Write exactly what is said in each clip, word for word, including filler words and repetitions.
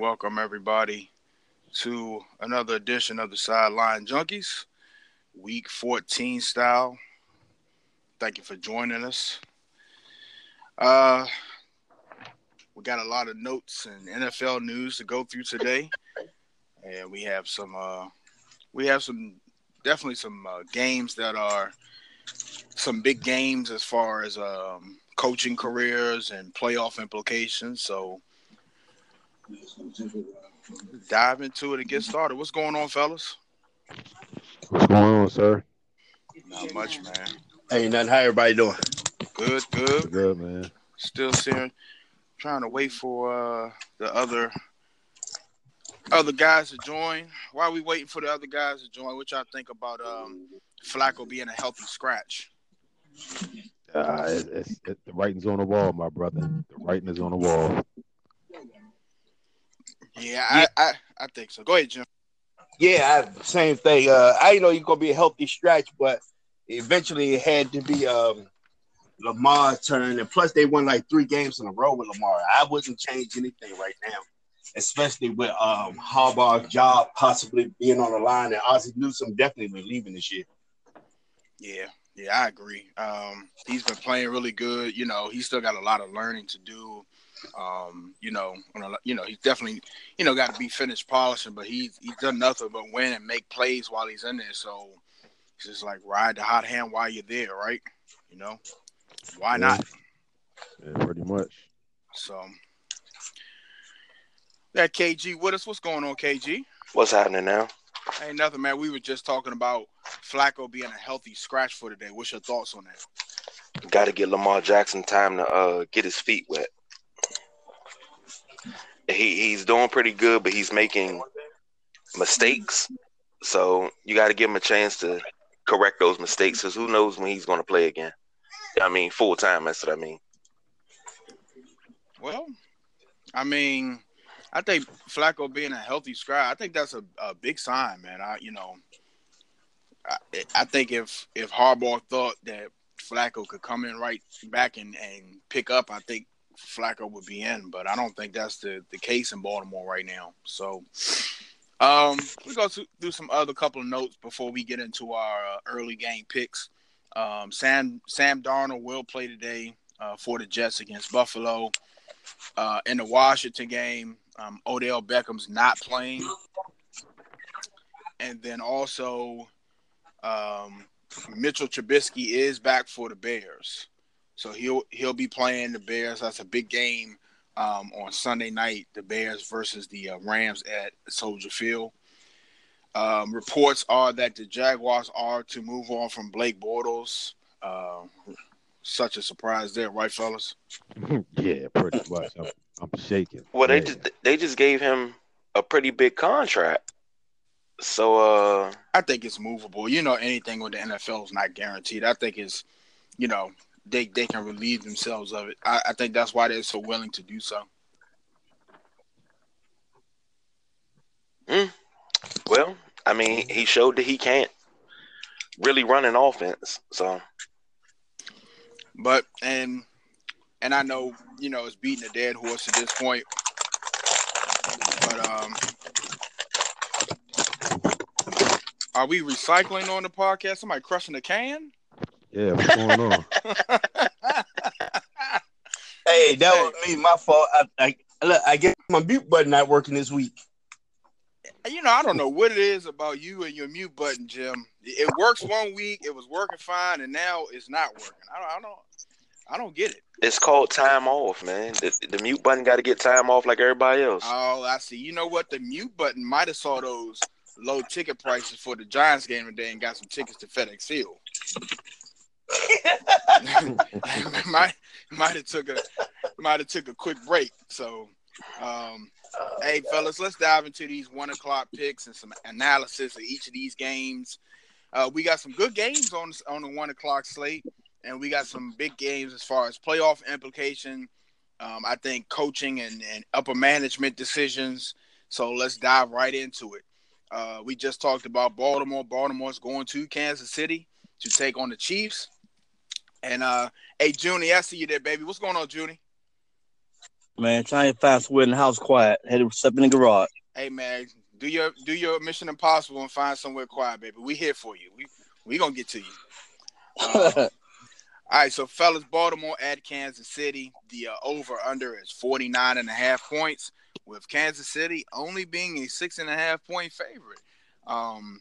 Welcome, everybody, to another edition of the Sideline Junkies, Week fourteen style. Thank you for joining us. Uh, we got a lot of notes and N F L news to go through today, and we have some, uh, we have some, definitely some uh, games that are some big games as far as um, coaching careers and playoff implications. So dive into it and get started. What's going on, fellas? What's going on, sir? Not much, man. Hey, nothing. How everybody doing? Good, good. Good, man. Still seeing, trying to wait for uh, the other other guys to join. While we waiting for the other guys to join, what y'all think about um, Flacco being a healthy scratch? Uh, it's, it's, it, the writing's on the wall, my brother. The writing is on the wall. Yeah, I, I, I think so. Go ahead, Jim. Yeah, I, same thing. Uh, I know you're going to be a healthy stretch, but eventually it had to be um, Lamar's turn. And plus, they won like three games in a row with Lamar. I wouldn't change anything right now, especially with um, Harbaugh's job possibly being on the line and Ozzie Newsome definitely leaving this year. Yeah, yeah, I agree. Um, he's been playing really good. You know, he's still got a lot of learning to do. Um, you know, you know, he's definitely, you know, got to be finished polishing, but he's he's done nothing but win and make plays while he's in there. So it's just like ride the hot hand while you're there, right? You know, why yeah. not? Yeah, pretty much. So that K G with us. What's going on, K G? What's happening now? Ain't nothing, man. We were just talking about Flacco being a healthy scratch for today. What's your thoughts on that? Got to get Lamar Jackson time to uh, get his feet wet. He he's doing pretty good, but he's making mistakes. So you got to give him a chance to correct those mistakes, because who knows when he's going to play again. I mean, full time. That's what I mean. Well, I mean, I think Flacco being a healthy scratch, I think that's a, a big sign, man. I you know, I, I think if if Harbaugh thought that Flacco could come in right back and, and pick up, I think Flacco would be in, but I don't think that's the, the case in Baltimore right now. So um, we're going to do some other couple of notes before we get into our uh, early game picks. Um, Sam Sam Darnold will play today uh, for the Jets against Buffalo. Uh, in the Washington game, um, Odell Beckham's not playing. And then also um, Mitchell Trubisky is back for the Bears. So he'll he'll be playing the Bears. That's a big game um, on Sunday night, the Bears versus the uh, Rams at Soldier Field. Um, reports are that the Jaguars are to move on from Blake Bortles. Uh, such a surprise there, right, fellas? Yeah, pretty much. I'm, I'm shaking. Well, they yeah. just they just gave him a pretty big contract. So uh, I think it's movable. You know, anything with the N F L is not guaranteed. I think it's, you know, They they can relieve themselves of it. I, I think that's why they're so willing to do so. Mm. Well, I mean, he showed that he can't really run an offense. So, but and and I know you know it's beating a dead horse at this point. But um, are we recycling on the podcast? Somebody crushing a can? Yeah, what's going on? Hey, that was me. My fault. I, I, look, I guess my mute button not working this week. You know, I don't know what it is about you and your mute button, Jim. It works one week, it was working fine, and now it's not working. I don't, I don't, I don't get it. It's called time off, man. The, the mute button got to get time off like everybody else. Oh, I see. You know what? The mute button might have saw those low ticket prices for the Giants game today and got some tickets to FedEx Field. might might have took a might have took a quick break. So, um, oh, hey God. Fellas, let's dive into these one o'clock picks and some analysis of each of these games. Uh, we got some good games on on the one o'clock slate, and we got some big games as far as playoff implication. Um, I think coaching and, and upper management decisions. So let's dive right into it. Uh, we just talked about Baltimore. Baltimore's going to Kansas City to take on the Chiefs. And, uh, hey, Junie, I see you there, baby. What's going on, Junie? man. Trying to fast weird in the house quiet. Had to step in the garage. Hey, man, do your do your Mission Impossible and find somewhere quiet, baby. We here for you. We we gonna get to you. Um, all right, so fellas, Baltimore at Kansas City. The uh, over under is forty-nine and a half points, with Kansas City only being a six and a half point favorite. Um,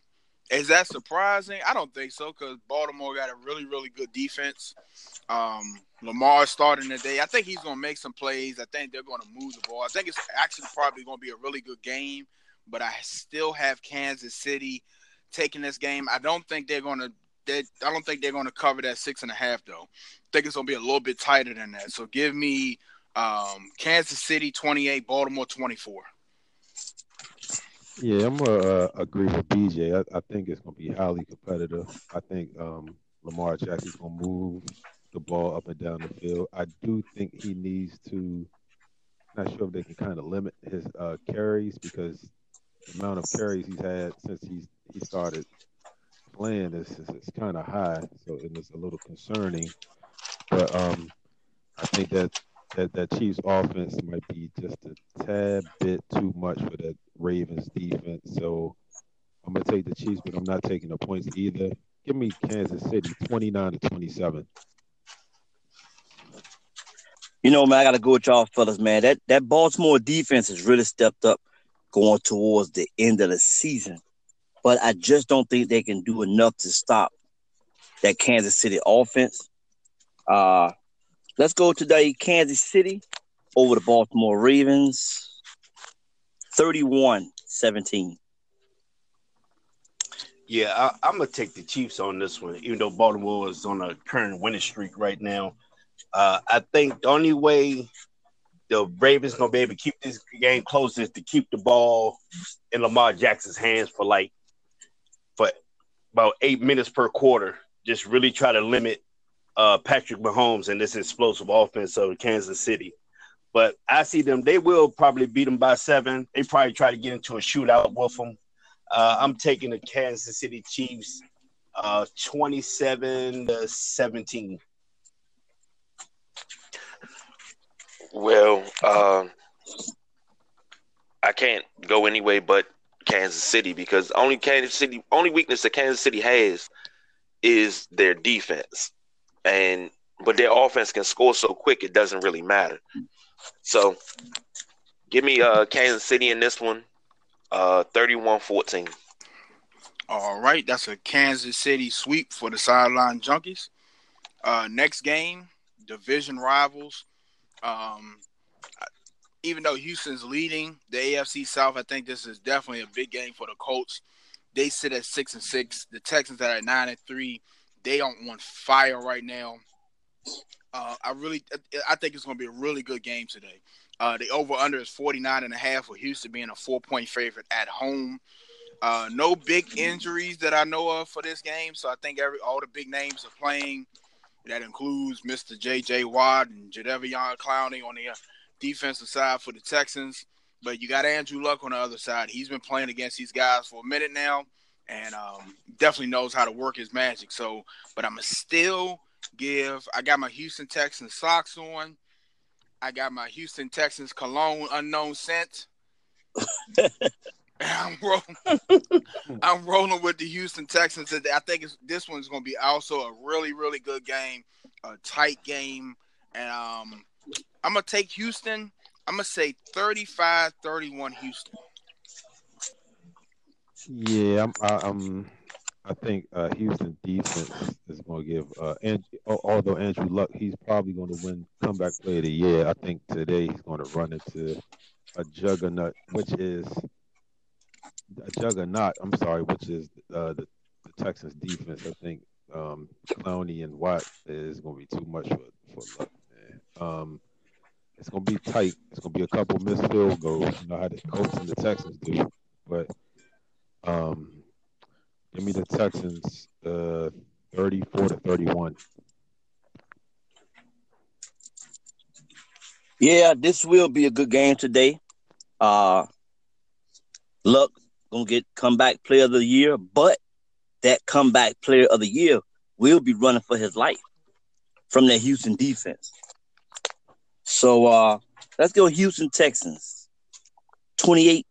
is that surprising? I don't think so, because Baltimore got a really, really good defense. Um, Lamar starting today. I think he's going to make some plays. I think they're going to move the ball. I think it's actually probably going to be a really good game, but I still have Kansas City taking this game. I don't think they're going to they, I don't think they're going to cover that six and a half, though. I think it's going to be a little bit tighter than that. So give me um, Kansas City twenty-eight, Baltimore twenty-four. Yeah, I'm going to uh, agree with B J. I, I think it's going to be highly competitive. I think um, Lamar Jackson's going to move the ball up and down the field. I do think he needs to – not sure if they can kind of limit his uh, carries, because the amount of carries he's had since he's, he started playing is, is, is kind of high, so it was a little concerning. But um, I think that – That, that Chiefs offense might be just a tad bit too much for that Ravens defense. So I'm going to take the Chiefs, but I'm not taking the points either. Give me Kansas City, twenty-nine to twenty-seven. You know, man, I got to go with y'all fellas, man. That, that Baltimore defense has really stepped up going towards the end of the season. But I just don't think they can do enough to stop that Kansas City offense. Uh Let's go today, Kansas City over the Baltimore Ravens, thirty-one seventeen. Yeah, I, I'm going to take the Chiefs on this one, even though Baltimore is on a current winning streak right now. Uh, I think the only way the Ravens going to be able to keep this game close is to keep the ball in Lamar Jackson's hands for, like, for about eight minutes per quarter. Just really try to limit Uh, Patrick Mahomes and this explosive offense of Kansas City. But I see them, they will probably beat them by seven. They probably try to get into a shootout with them. Uh, I'm taking the Kansas City Chiefs uh, twenty-seven to seventeen. Well, uh, I can't go anyway but Kansas City, because only Kansas City, only weakness that Kansas City has is their defense. And but their offense can score so quick it doesn't really matter. So give me uh, Kansas City in this one, uh, thirty-one fourteen. All right, that's a Kansas City sweep for the Sideline Junkies. Uh, next game, division rivals. Um, even though Houston's leading the A F C South, I think this is definitely a big game for the Colts. They sit at six and six. The Texans are at nine and three. They are on fire right now. Uh, I really, I think it's going to be a really good game today. Uh, the over-under is forty-nine and a half, with Houston being a four-point favorite at home. Uh, no big injuries that I know of for this game, so I think every all the big names are playing. That includes Mister J J Watt and Jadeveon Clowney on the defensive side for the Texans. But you got Andrew Luck on the other side. He's been playing against these guys for a minute now, and um, definitely knows how to work his magic. So, but I'm going to still give – I got my Houston Texans socks on. I got my Houston Texans cologne unknown scent. I'm, roll- I'm rolling with the Houston Texans. I think it's, this one's going to be also a really, really good game, a tight game. And um, I'm going to take Houston. I'm going to say thirty-five thirty-one Houston. Yeah, I'm. I, I'm. I think uh, Houston defense is going to give. Uh, and although Andrew Luck, he's probably going to win comeback player of the year. I think today he's going to run into a juggernaut, which is a juggernaut. I'm sorry, which is uh, the, the Texans defense. I think um, Clowney and Watt is going to be too much for for Luck, man. Um, it's going to be tight. It's going to be a couple missed field goals. You know how the Colts and the Texans do, but. Um, give me the Texans, uh, thirty-four to thirty-one. Yeah, this will be a good game today. Uh, Luck gonna get comeback player of the year, but that comeback player of the year will be running for his life from that Houston defense. So, uh, Let's go Houston Texans, twenty-eight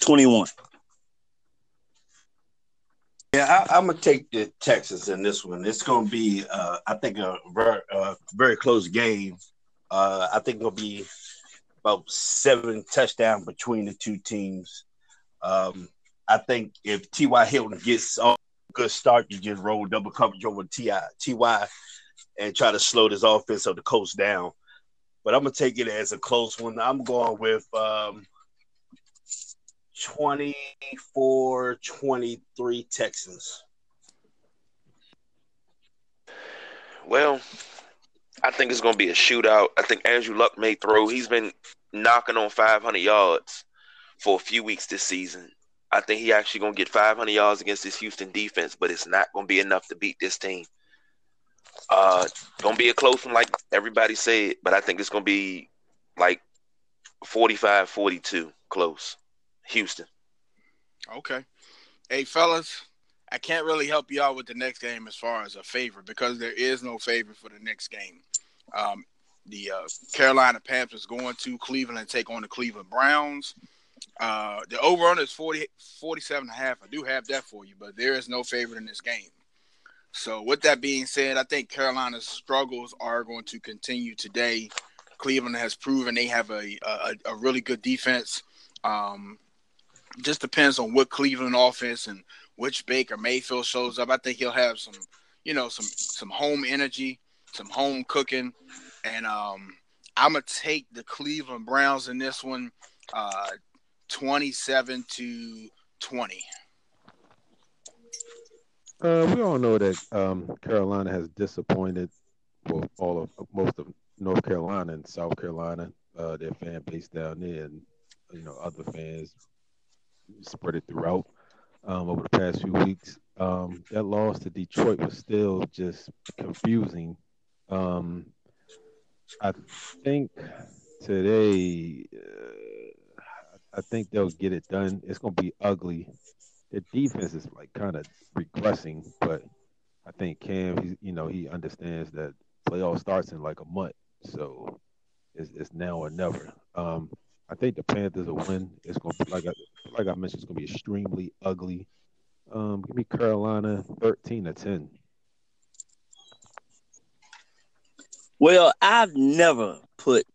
twenty-one. Yeah, I, I'm going to take the Texans in this one. It's going to be, uh, I think, a very, uh, very close game. Uh, I think it'll be about seven touchdowns between the two teams. Um, I think if T Y. Hilton gets a good start, you just roll double coverage over T Y and try to slow this offense of the Colts down. But I'm going to take it as a close one. I'm going with um, twenty-four twenty-three Texans. Well, I think it's going to be a shootout. I think Andrew Luck may throw. He's been knocking on five hundred yards for a few weeks this season. I think he actually going to get five hundred yards against this Houston defense, but it's not going to be enough to beat this team. Uh, gonna be a close one, like everybody said, but I think it's gonna be like forty-five forty-two close. Houston. Okay. Hey, fellas, I can't really help you out with the next game as far as a favorite because there is no favorite for the next game. Um, the uh, Carolina Panthers going to Cleveland and take on the Cleveland Browns. Uh, the over-under is forty, forty-seven and a half. I do have that for you, but there is no favorite in this game. So, with that being said, I think Carolina's struggles are going to continue today. Cleveland has proven they have a a, a really good defense. Um, just depends on what Cleveland offense and which Baker Mayfield shows up. I think he'll have some, you know, some some home energy, some home cooking, and um, I'm gonna take the Cleveland Browns in this one, uh, twenty-seven to twenty. Uh, we all know that um, Carolina has disappointed both, all of most of North Carolina and South Carolina, uh, their fan base down there, and you know other fans spread it throughout um, over the past few weeks. Um, that loss to Detroit was still just confusing. Um, I think today, uh, I think they'll get it done. It's going to be ugly. The defense is like kind of regressing, but I think Cam, he's, you know, he understands that playoff starts in like a month, so it's, it's now or never. Um, I think the Panthers will win. It's gonna be like I, like I mentioned, it's gonna be extremely ugly. Um, give me Carolina thirteen to ten. Well, I've never put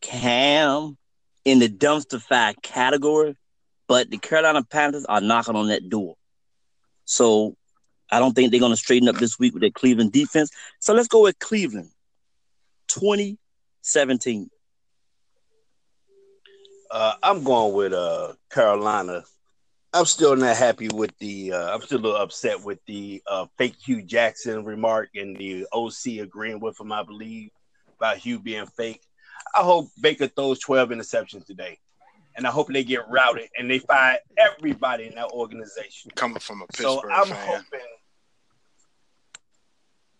Cam in the dumpster fire category. But the Carolina Panthers are knocking on that door. So I don't think they're going to straighten up this week with their Cleveland defense. So let's go with Cleveland, twenty seventeen. Uh, I'm going with uh, Carolina. I'm still not happy with the uh, – I'm still a little upset with the uh, fake Hue Jackson remark and the O C agreeing with him, I believe, about Hue being fake. I hope Baker throws twelve interceptions today. And I hope they get routed and they find everybody in that organization. Coming from a Pittsburgh fan. So I'm fan. hoping.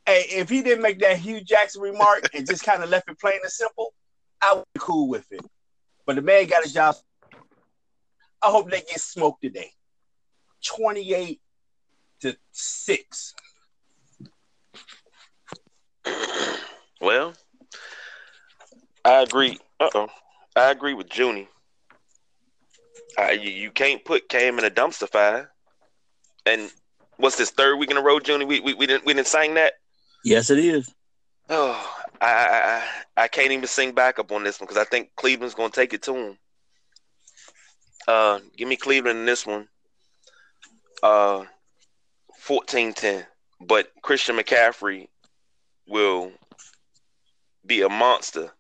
Hey, if he didn't make that Hue Jackson remark and just kind of left it plain and simple, I would be cool with it. But the man got a job. I hope they get smoked today. twenty-eight to six. Well, I agree. Uh-oh. I agree with Junie. Uh, you, you can't put Cam in a dumpster fire. And what's this, third week in a row, Junie? We we, we didn't we didn't sing that? Yes, it is. Oh, I I, I can't even sing backup on this one because I think Cleveland's going to take it to him. Uh, give me Cleveland in this one. Uh, fourteen ten. But Christian McCaffrey will be a monster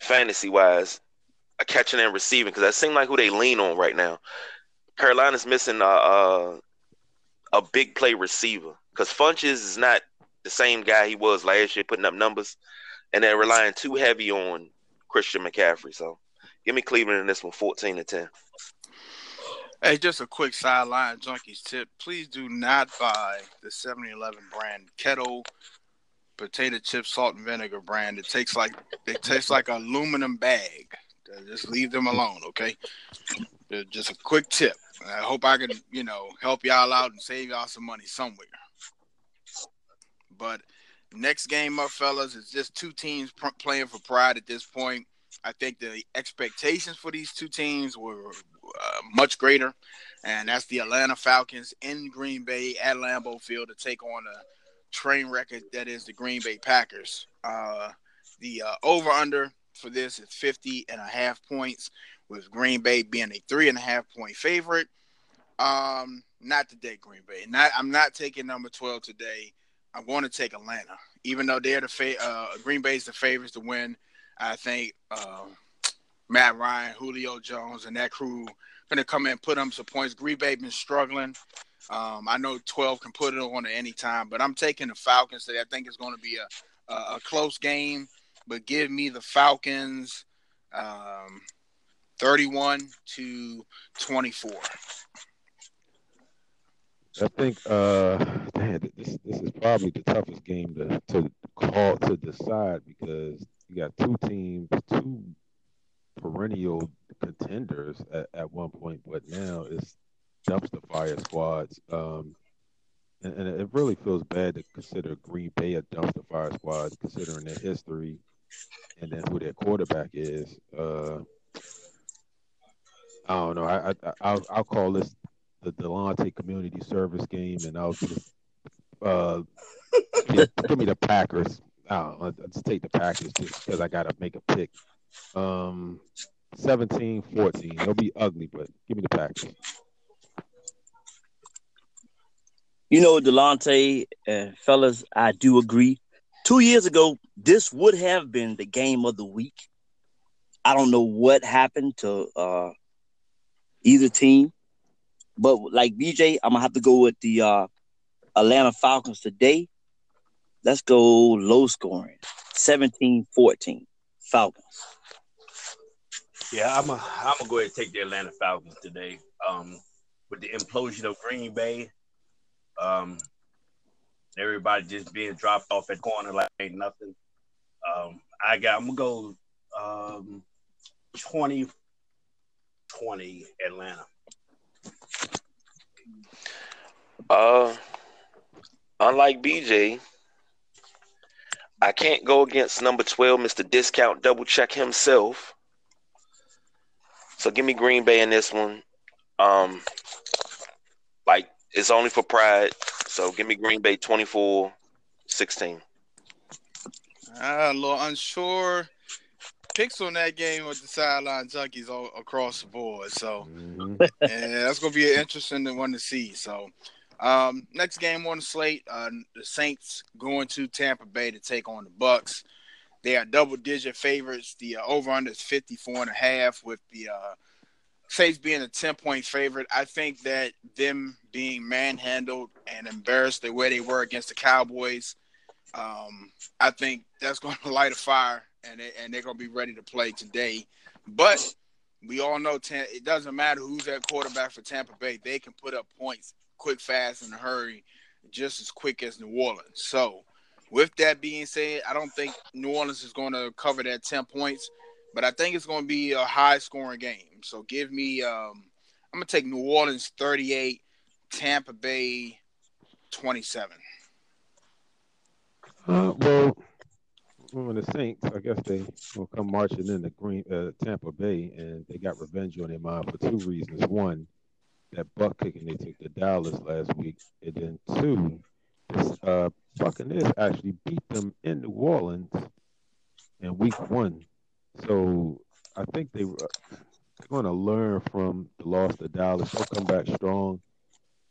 fantasy-wise. Catching and receiving because that seems like who they lean on right now. Carolina's missing a a, a big play receiver because Funches is not the same guy he was last year, putting up numbers, and they're relying too heavy on Christian McCaffrey. So, give me Cleveland in this one, fourteen to ten. Hey, just a quick sideline junkies tip: please do not buy the seven eleven brand kettle potato chip salt and vinegar brand. It takes like it tastes like an aluminum bag. Just leave them alone, okay? Just a quick tip. I hope I can, you know, help y'all out and save y'all some money somewhere. But next game up, fellas, is just two teams pr- playing for pride at this point. I think the expectations for these two teams were uh, much greater, and that's the Atlanta Falcons in Green Bay at Lambeau Field to take on a train wreck that is the Green Bay Packers. Uh, the uh, over-under for this is fifty and a half points, with Green Bay being a three and a half point favorite. Um, not today, Green Bay. Not I'm not taking number twelve today. I'm going to take Atlanta, even though they're the fa- uh, Green Bay's the favorites to win. I think uh, Matt Ryan, Julio Jones, and that crew gonna come in and put them some points. Green Bay been struggling. Um, I know twelve can put it on at any time, but I'm taking the Falcons today. I think it's going to be a, a a close game, but give me the Falcons um, thirty-one to twenty-four. I think, uh, man, this this is probably the toughest game to, to call to decide, because you got two teams, two perennial contenders at, at one point, but now it's dumpster fire squads. Um, and, and it really feels bad to consider Green Bay a dumpster fire squad, considering their history and then who their quarterback is. Uh, I don't know. I, I I'll, I'll call this the Delonte community service game, and I'll just uh, give me the Packers. I'll, I'll just take the Packers just because I got to make a pick. Um, seventeen fourteen. It'll be ugly, but give me the Packers. You know, Delonte, uh, fellas, I do agree. Two years ago, this would have been the game of the week. I don't know what happened to uh, either team. But like B J, I'm going to have to go with the uh, Atlanta Falcons today. Let's go low scoring, seventeen fourteen, Falcons. Yeah, I'm going I'm to go ahead and take the Atlanta Falcons today. Um, with the implosion of Green Bay, um, everybody just being dropped off at corner like ain't nothing. Um, I got, I'm going to go um, twenty twenty Atlanta. Uh, unlike B J, I can't go against number twelve, Mister Discount Double Check himself. So give me Green Bay in this one. Um, like it's only for pride. So give me Green Bay twenty-four sixteen. I'm a little unsure. Picks on that game with the Sideline Junkies all across the board. So mm-hmm. yeah, that's going to be an interesting one to see. So um, next game on the slate, uh, the Saints going to Tampa Bay to take on the Bucks. They are double-digit favorites. The uh, over-under is fifty-four and a half, with the uh, Saints being a ten-point favorite. I think that them being manhandled and embarrassed the way they were against the Cowboys, um, I think that's going to light a fire. And, they, and they're going to be ready to play today. But we all know it doesn't matter who's at quarterback for Tampa Bay. They can put up points quick, fast, in a hurry, just as quick as New Orleans. So with that being said, I don't think New Orleans is going to cover that ten points. But I think it's going to be a high-scoring game. So give me um, – I'm going to take New Orleans thirty-eight, Tampa Bay twenty-seven. Uh, well – Well, the Saints, I guess they will come marching into Green uh, Tampa Bay, and they got revenge on their mind for two reasons. One, that butt kicking they took to Dallas last week, and then two, this uh, Buccaneers actually beat them in New Orleans in Week One. So I think they, uh, they're going to learn from the loss to Dallas. They'll come back strong.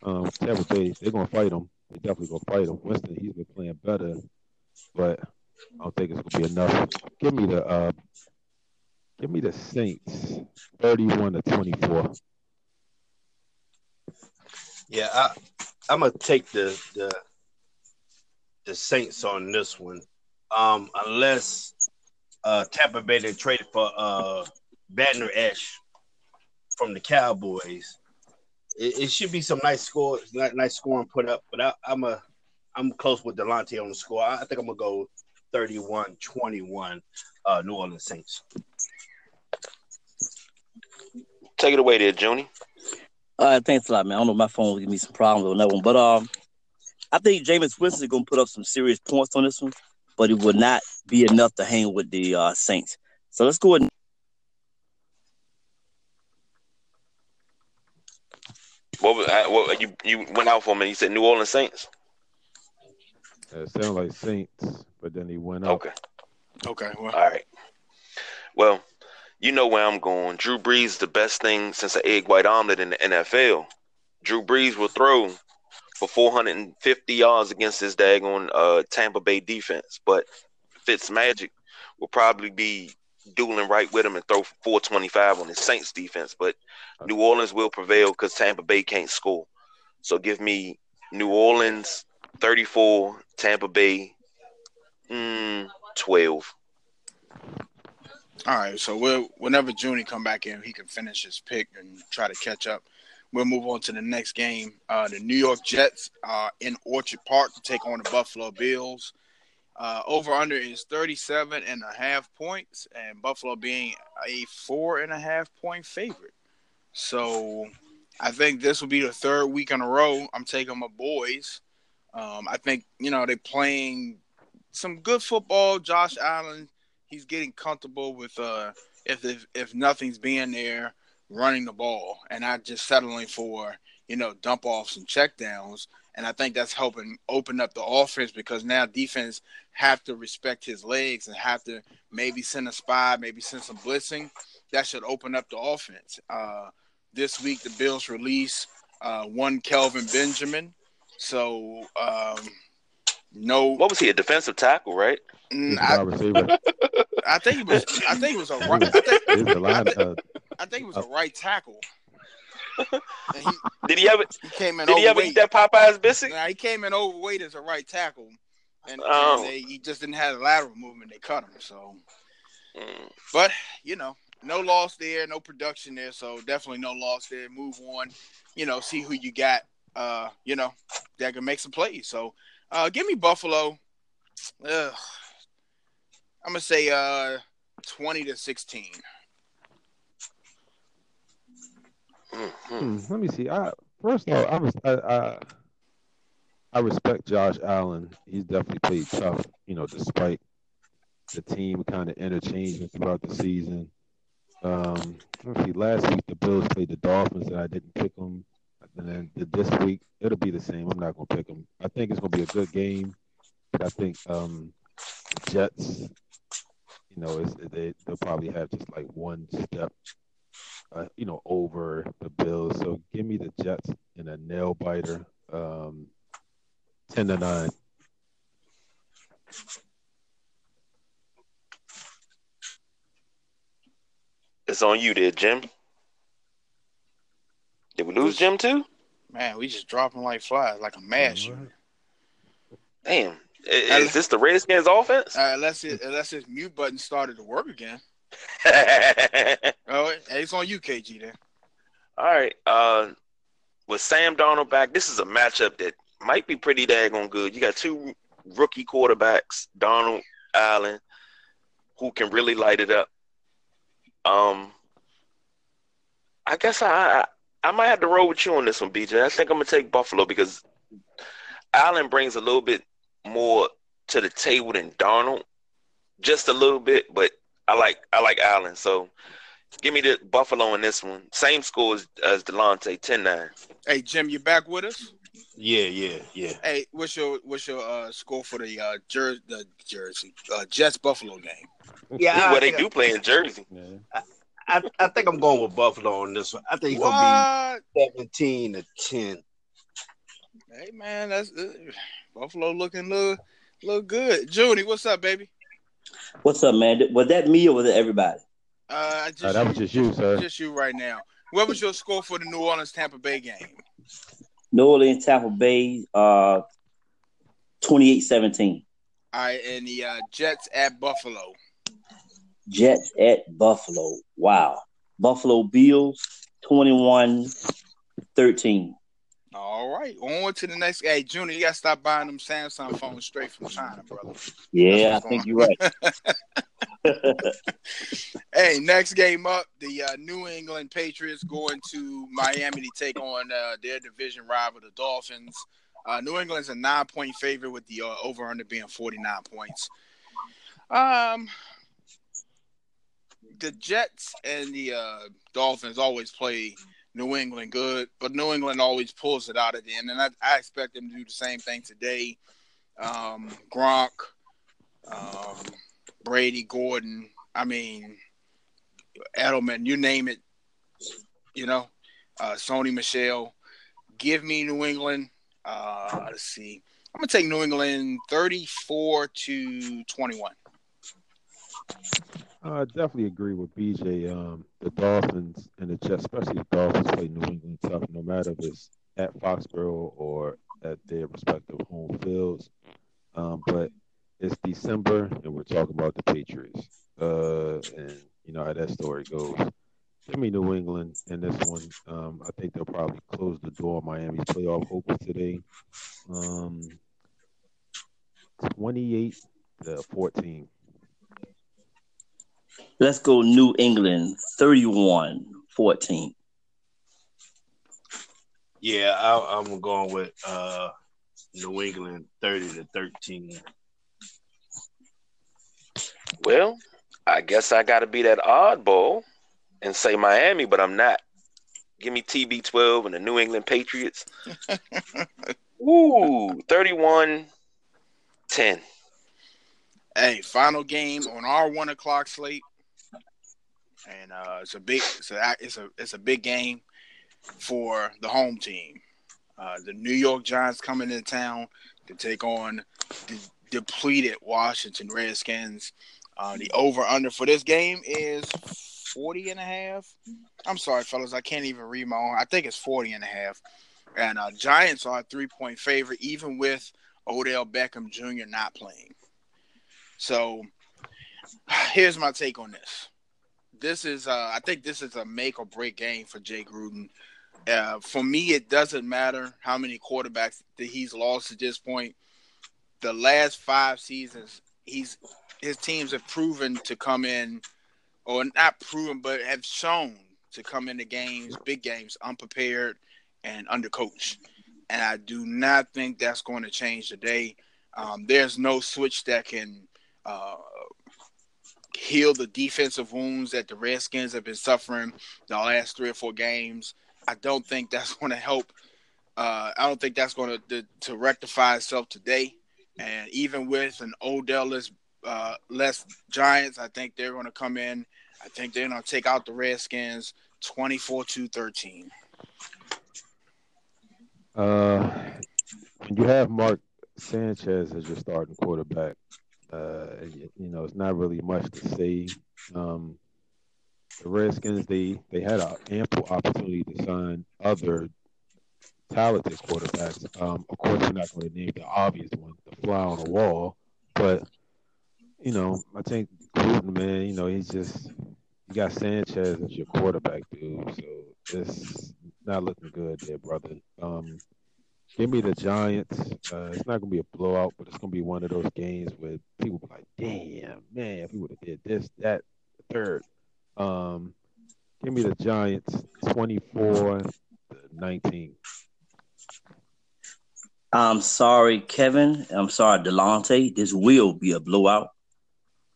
Um, Tampa Bay, they're going to fight them. They're definitely going to fight them. Winston, he's been playing better, but I don't think it's gonna be enough. Give me the uh, give me the Saints, thirty-one to twenty-four. Yeah, I, I'm gonna take the the the Saints on this one, um, unless uh, Tampa Bay they traded for uh, Badner-Esch from the Cowboys. It, it should be some nice score, nice scoring put up. But I, I'm a I'm close with Delonte on the score. I, I think I'm gonna go thirty-one twenty-one, uh, New Orleans Saints. Take it away there, Juni. All right, thanks a lot, man. I don't know if my phone will give me some problems on that one. But um, I think Jameis Winston is going to put up some serious points on this one, but it will not be enough to hang with the uh, Saints. So let's go ahead and what, what you you went out for me. You said New Orleans Saints. It sounded like Saints, but then he went out. Okay. Okay. Well. All right. Well, you know where I'm going. Drew Brees, the best thing since an egg white omelet in the N F L. Drew Brees will throw for four hundred fifty yards against this daggone uh, Tampa Bay defense, but Fitzmagic will probably be dueling right with him and throw four twenty-five on the Saints defense, but New Orleans will prevail because Tampa Bay can't score. So give me New Orleans thirty-four, Tampa Bay mm, twelve. All right, so we'll, whenever Junie come back in, he can finish his pick and try to catch up. We'll move on to the next game. Uh, the New York Jets are in Orchard Park to take on the Buffalo Bills. Uh, over-under is thirty-seven and a half points, and Buffalo being a four and a half point favorite. So I think this will be the third week in a row I'm taking my boys. Um, I think, you know, they're playing some good football. Josh Allen, he's getting comfortable with uh, if, if if nothing's being there, running the ball, and not just settling for, you know, dump-offs and checkdowns. And I think that's helping open up the offense because now defense have to respect his legs and have to maybe send a spy, maybe send some blitzing. That should open up the offense. Uh, this week the Bills release uh, one Kelvin Benjamin. So, um, no. What was he, a defensive tackle, right? I, I think he was. I think he was a right. I think, I think, I think he was a right tackle. He, did he ever? He came in. Did overweight. He ever eat that Popeye's biscuit? Nah, he came in overweight as a right tackle, and, oh. and they, he just didn't have a lateral movement. They cut him. So, mm. but you know, no loss there, no production there. So definitely no loss there. Move on. You know, see who you got. Uh, you know, that can make some plays. So, uh, give me Buffalo. Ugh. I'm gonna say uh, twenty to sixteen. Hmm, let me see. I first of all, I, I I respect Josh Allen. He's definitely played tough, you know, despite the team kind of interchanging throughout the season. Um, let's see. Last week the Bills played the Dolphins, and I didn't pick them. And then this week it'll be the same. I'm not gonna pick them. I think it's gonna be a good game, but I think um, the Jets, you know, it's, they they'll probably have just like one step. Uh, you know, over the Bills. So give me the Jets in a nail biter, um, ten to nine. It's on you, there, Jim. Did we lose Jim too? Man, we just dropping like flies, like a mash. Right. Damn, is, is this the Redskins' offense? Uh, unless it, unless his mute button started to work again. Oh, it's on you, K G, then. All right. Uh, with Sam Darnold back, this is a matchup that might be pretty daggone good. You got two rookie quarterbacks, Darnold, Allen, who can really light it up. Um, I guess I, I I might have to roll with you on this one, B J. I think I'm gonna take Buffalo because Allen brings a little bit more to the table than Darnold, just a little bit, but. I like I like Allen, so give me the Buffalo in this one. Same score as, as Delonte, ten nine. Hey Jim, you back with us? Yeah, yeah, yeah. Hey, what's your what's your uh, score for the uh, Jer- the Jersey uh, Jets Buffalo game? Yeah, well they do play in Jersey. I, I I think I'm going with Buffalo on this one. I think it's gonna be seventeen to ten. Hey man, that's uh, Buffalo looking little little good. Junie, what's up, baby? What's up, man? Was that me or was it everybody? Uh, just, uh, that was just you, sir. Just you right now. What was your score for the New Orleans-Tampa Bay game? New Orleans-Tampa Bay, uh, twenty-eight seventeen. All right, and the uh, Jets at Buffalo. Jets at Buffalo. Wow. Buffalo Bills, twenty-one thirteen. All right, on to the next. Hey, Junior, you got to stop buying them Samsung phones straight from China, brother. Yeah, I think you're right. Hey, next game up, the uh, New England Patriots going to Miami to take on uh, their division rival, the Dolphins. Uh, New England's a nine-point favorite with the uh, over-under being forty-nine points. Um, the Jets and the uh, Dolphins always play – New England good, but New England always pulls it out at the end, and I, I expect them to do the same thing today. Um, Gronk, um, Brady, Gordon, I mean, Edelman, you name it, you know, uh, Sony Michel. Give me New England. Uh, let's see. I'm going to take New England thirty-four to twenty-one. I definitely agree with B J. Um, the Dolphins and the Jets, especially the Dolphins, play New England tough, no matter if it's at Foxborough or at their respective home fields. Um, but it's December, and we're talking about the Patriots. Uh, and you know how that story goes. Give me New England in this one. Um, I think they'll probably close the door on Miami's playoff hopes today. Um, twenty-eight to fourteen. Let's go New England, thirty-one fourteen. Yeah, I, I'm going with uh, New England, thirty to thirteen. Well, I guess I got to be that oddball and say Miami, but I'm not. Give me T B twelve and the New England Patriots. Ooh, thirty-one ten. Hey, final game on our one o'clock slate, and uh, it's a big, it's a, it's a, it's a big game for the home team. Uh, the New York Giants coming into town to take on the depleted Washington Redskins. Uh, the over/under for this game is forty and a half. I'm sorry, fellas, I can't even read my own. I think it's forty and a half, and uh, Giants are a three-point favorite, even with Odell Beckham Junior not playing. So here's my take on this. This is, uh, I think this is a make or break game for Jay Gruden. Uh, for me, it doesn't matter how many quarterbacks that he's lost at this point. The last five seasons, he's his teams have proven to come in, or not proven, but have shown to come into games, big games, unprepared and undercoached. And I do not think that's going to change today. Um, there's no switch that can Uh, heal the defensive wounds that the Redskins have been suffering the last three or four games. I don't think that's going to help. Uh, I don't think that's going to to rectify itself today. And even with an Odell-less uh, less Giants, I think they're going to come in. I think they're going to take out the Redskins twenty-four to thirteen. Uh, you have Mark Sanchez as your starting quarterback. Uh, you know, it's not really much to say. Um, the Redskins, they, they had an ample opportunity to sign other talented quarterbacks. Um, of course, we're not going to name the obvious one, the fly on the wall. But, you know, I think Gruden, man, you know, he's just – you got Sanchez as your quarterback, dude. So it's not looking good there, brother. Um Give me the Giants. Uh, it's not going to be a blowout, but it's going to be one of those games where people be like, damn, man, if we would have did this, that, the third. Um, give me the Giants, twenty-four to nineteen. I'm sorry, Kevin. I'm sorry, Delonte. This will be a blowout.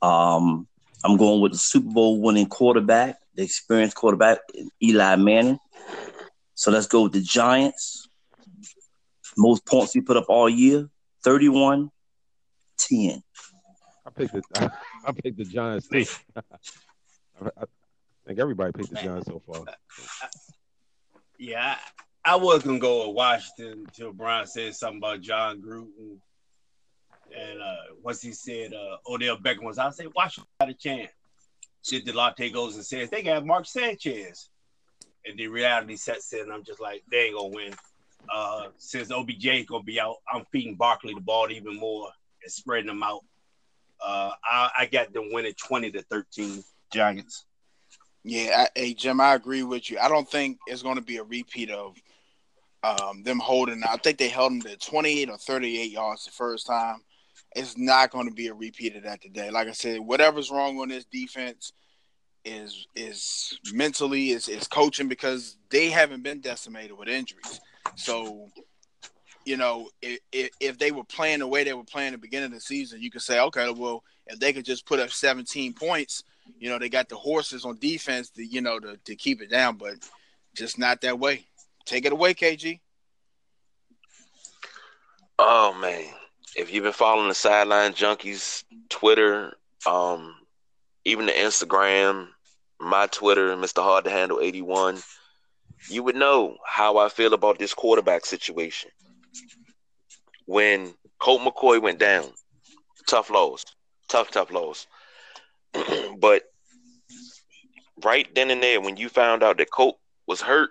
Um, I'm going with the Super Bowl winning quarterback, the experienced quarterback, Eli Manning. So let's go with the Giants. Most points he put up all year, thirty-one ten. I picked the, I, I picked the Giants. I, I think everybody picked the Giants so far. Yeah, I, I was going to go with Washington until Brian said something about John Gruden. And uh, once he said uh, Odell Beckham was, I said, Washington got a chance. Shit, Delonte goes and says, they got Mark Sanchez. And the reality sets in. I'm just like, they ain't going to win. Uh, since O B J is going to be out, I'm feeding Barkley the ball even more and spreading them out. Uh, I, I got them winning twenty to thirteen, Giants. Yeah, I, hey, Jim, I agree with you. I don't think it's going to be a repeat of um, them holding. I think they held them to twenty-eight or thirty-eight yards the first time. It's not going to be a repeat of that today. Like I said, whatever's wrong on this defense is is mentally, is, is coaching, because they haven't been decimated with injuries. So, you know, if, if they were playing the way they were playing at the beginning of the season, you could say, okay, well, if they could just put up seventeen points, you know, they got the horses on defense to, you know, to, to keep it down. But just not that way. Take it away, K G. Oh, man. If you've been following the Sideline Junkies, Twitter, um, even the Instagram, my Twitter, Mister Hard to Handle eighty-one, you would know how I feel about this quarterback situation. When Colt McCoy went down, tough loss, tough, tough loss. But right then and there, when you found out that Colt was hurt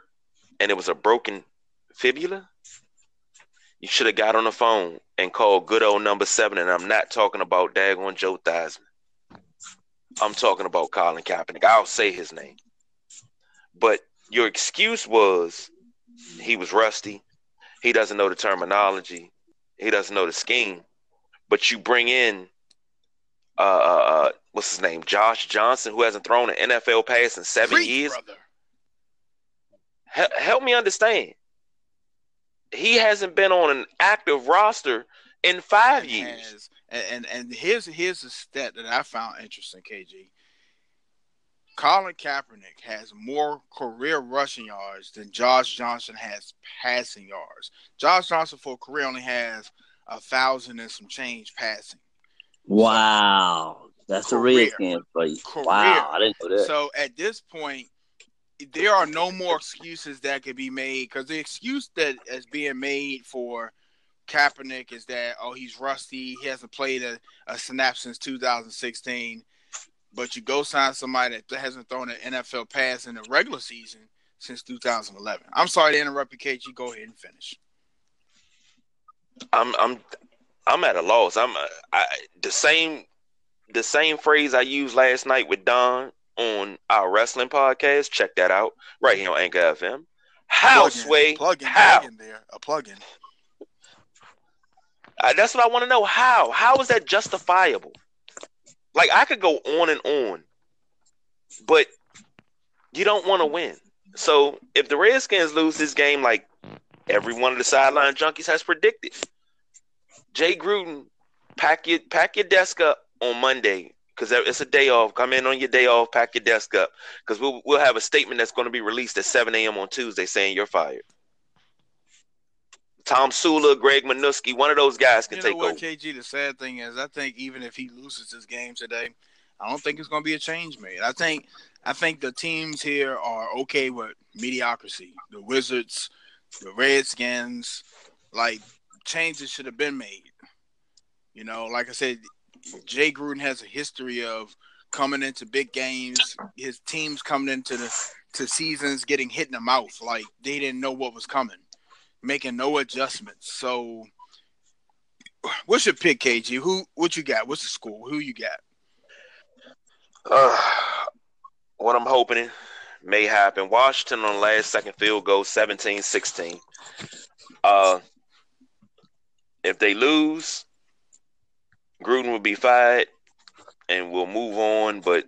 and it was a broken fibula, you should have got on the phone and called good old number seven, and I'm not talking about daggone Joe Theismann. I'm talking about Colin Kaepernick. I'll say his name. But your excuse was he was rusty. He doesn't know the terminology. He doesn't know the scheme. But you bring in, uh, uh, what's his name, Josh Johnson, who hasn't thrown an N F L pass in seven Freak, years. Hel- help me understand. He hasn't been on an active roster in five years. And, and and here's here's a stat that I found interesting, K G. Colin Kaepernick has more career rushing yards than Josh Johnson has passing yards. Josh Johnson for a career only has a thousand and some change passing. Wow, so, that's career. A Redskins for you. Career. Wow, I didn't know that. So at this point, there are no more excuses that could be made, because the excuse that is being made for Kaepernick is that, oh, he's rusty, he hasn't played a, a snap since two thousand sixteen, but you go sign somebody that hasn't thrown an N F L pass in the regular season since two thousand eleven. I'm sorry to interrupt you, K G. Go ahead and finish. I'm I'm I'm at a loss. I'm I, the same the same phrase I used last night with Don on our wrestling podcast. Check that out right here on Anchor F M. How, Sway? Plug in, how? Plug in there. A plug-in. Uh, that's what I want to know. How? How is that justifiable? Like, I could go on and on, but you don't want to win. So if the Redskins lose this game, like every one of the Sideline Junkies has predicted, Jay Gruden, pack your, pack your desk up on Monday, because it's a day off. Come in on your day off, pack your desk up, because we'll, we'll have a statement that's going to be released at seven a.m. on Tuesday saying you're fired. Tom Sula, Greg Minuski, one of those guys can you know take what, over. K G, the sad thing is, I think even if he loses this game today, I don't think it's going to be a change made. I think I think the teams here are okay with mediocrity. The Wizards, the Redskins, like, changes should have been made. You know, like I said, Jay Gruden has a history of coming into big games, his teams coming into the to seasons getting hit in the mouth like they didn't know what was coming, making no adjustments. So what's your pick, K G? Who, what you got? What's the score? Who you got? Uh, what I'm hoping may happen. Washington on the last second field goal, seventeen sixteen. Uh, if they lose, Gruden will be fired and we'll move on. But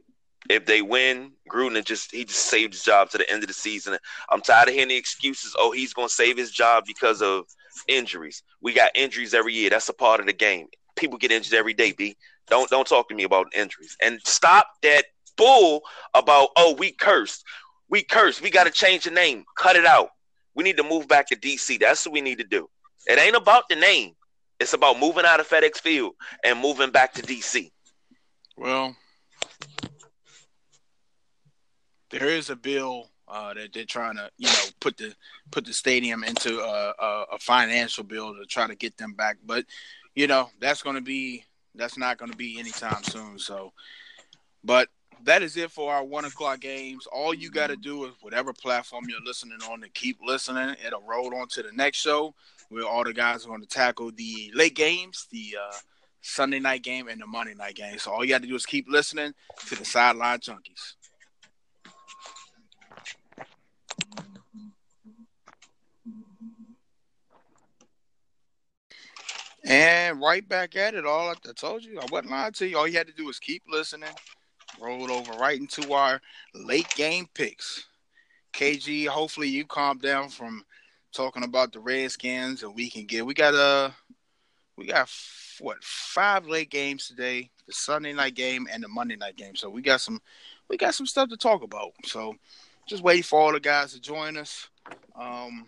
if they win, Gruden just he just saved his job to the end of the season. I'm tired of hearing the excuses. Oh, he's going to save his job because of injuries. We got injuries every year. That's a part of the game. People get injured every day, B. Don't don't talk to me about injuries. And stop that bull about, oh, we cursed. We cursed. We got to change the name. Cut it out. We need to move back to D C. That's what we need to do. It ain't about the name. It's about moving out of FedEx Field and moving back to D C. Well, there is a bill uh, that they're trying to, you know, put the put the stadium into a, a, a financial bill to try to get them back. But, you know, that's going to be that's not going to be anytime soon. So, but that is it for our one o'clock games. All you got to do is whatever platform you're listening on to keep listening. It'll roll on to the next show where all the guys are going to tackle the late games, the uh, Sunday night game, and the Monday night game. So all you got to do is keep listening to the Sideline Junkies. And right back at it all. I told you, I wasn't lying to you. All you had to do was keep listening. Rolled over right into our late game picks. K G, hopefully you calmed down from talking about the Redskins, and we can get. We got uh, we got what five late games today: the Sunday night game and the Monday night game. So we got some, we got some stuff to talk about. So just waiting for all the guys to join us. Um,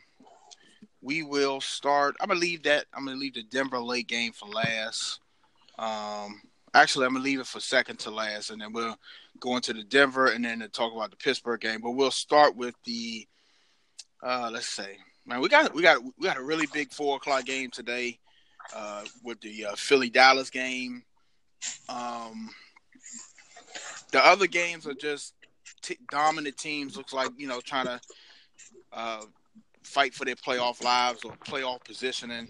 we will start. I'm gonna leave that. I'm gonna leave the Denver late game for last. Um, actually, I'm gonna leave it for second to last, and then we'll go into the Denver and then talk about the Pittsburgh game. But we'll start with the. Uh, let's say, man, we got we got we got a really big four o'clock game today uh, with the uh, Philly Dallas game. Um, the other games are just t- dominant teams. Looks like, you know, trying to uh, fight for their playoff lives or playoff positioning.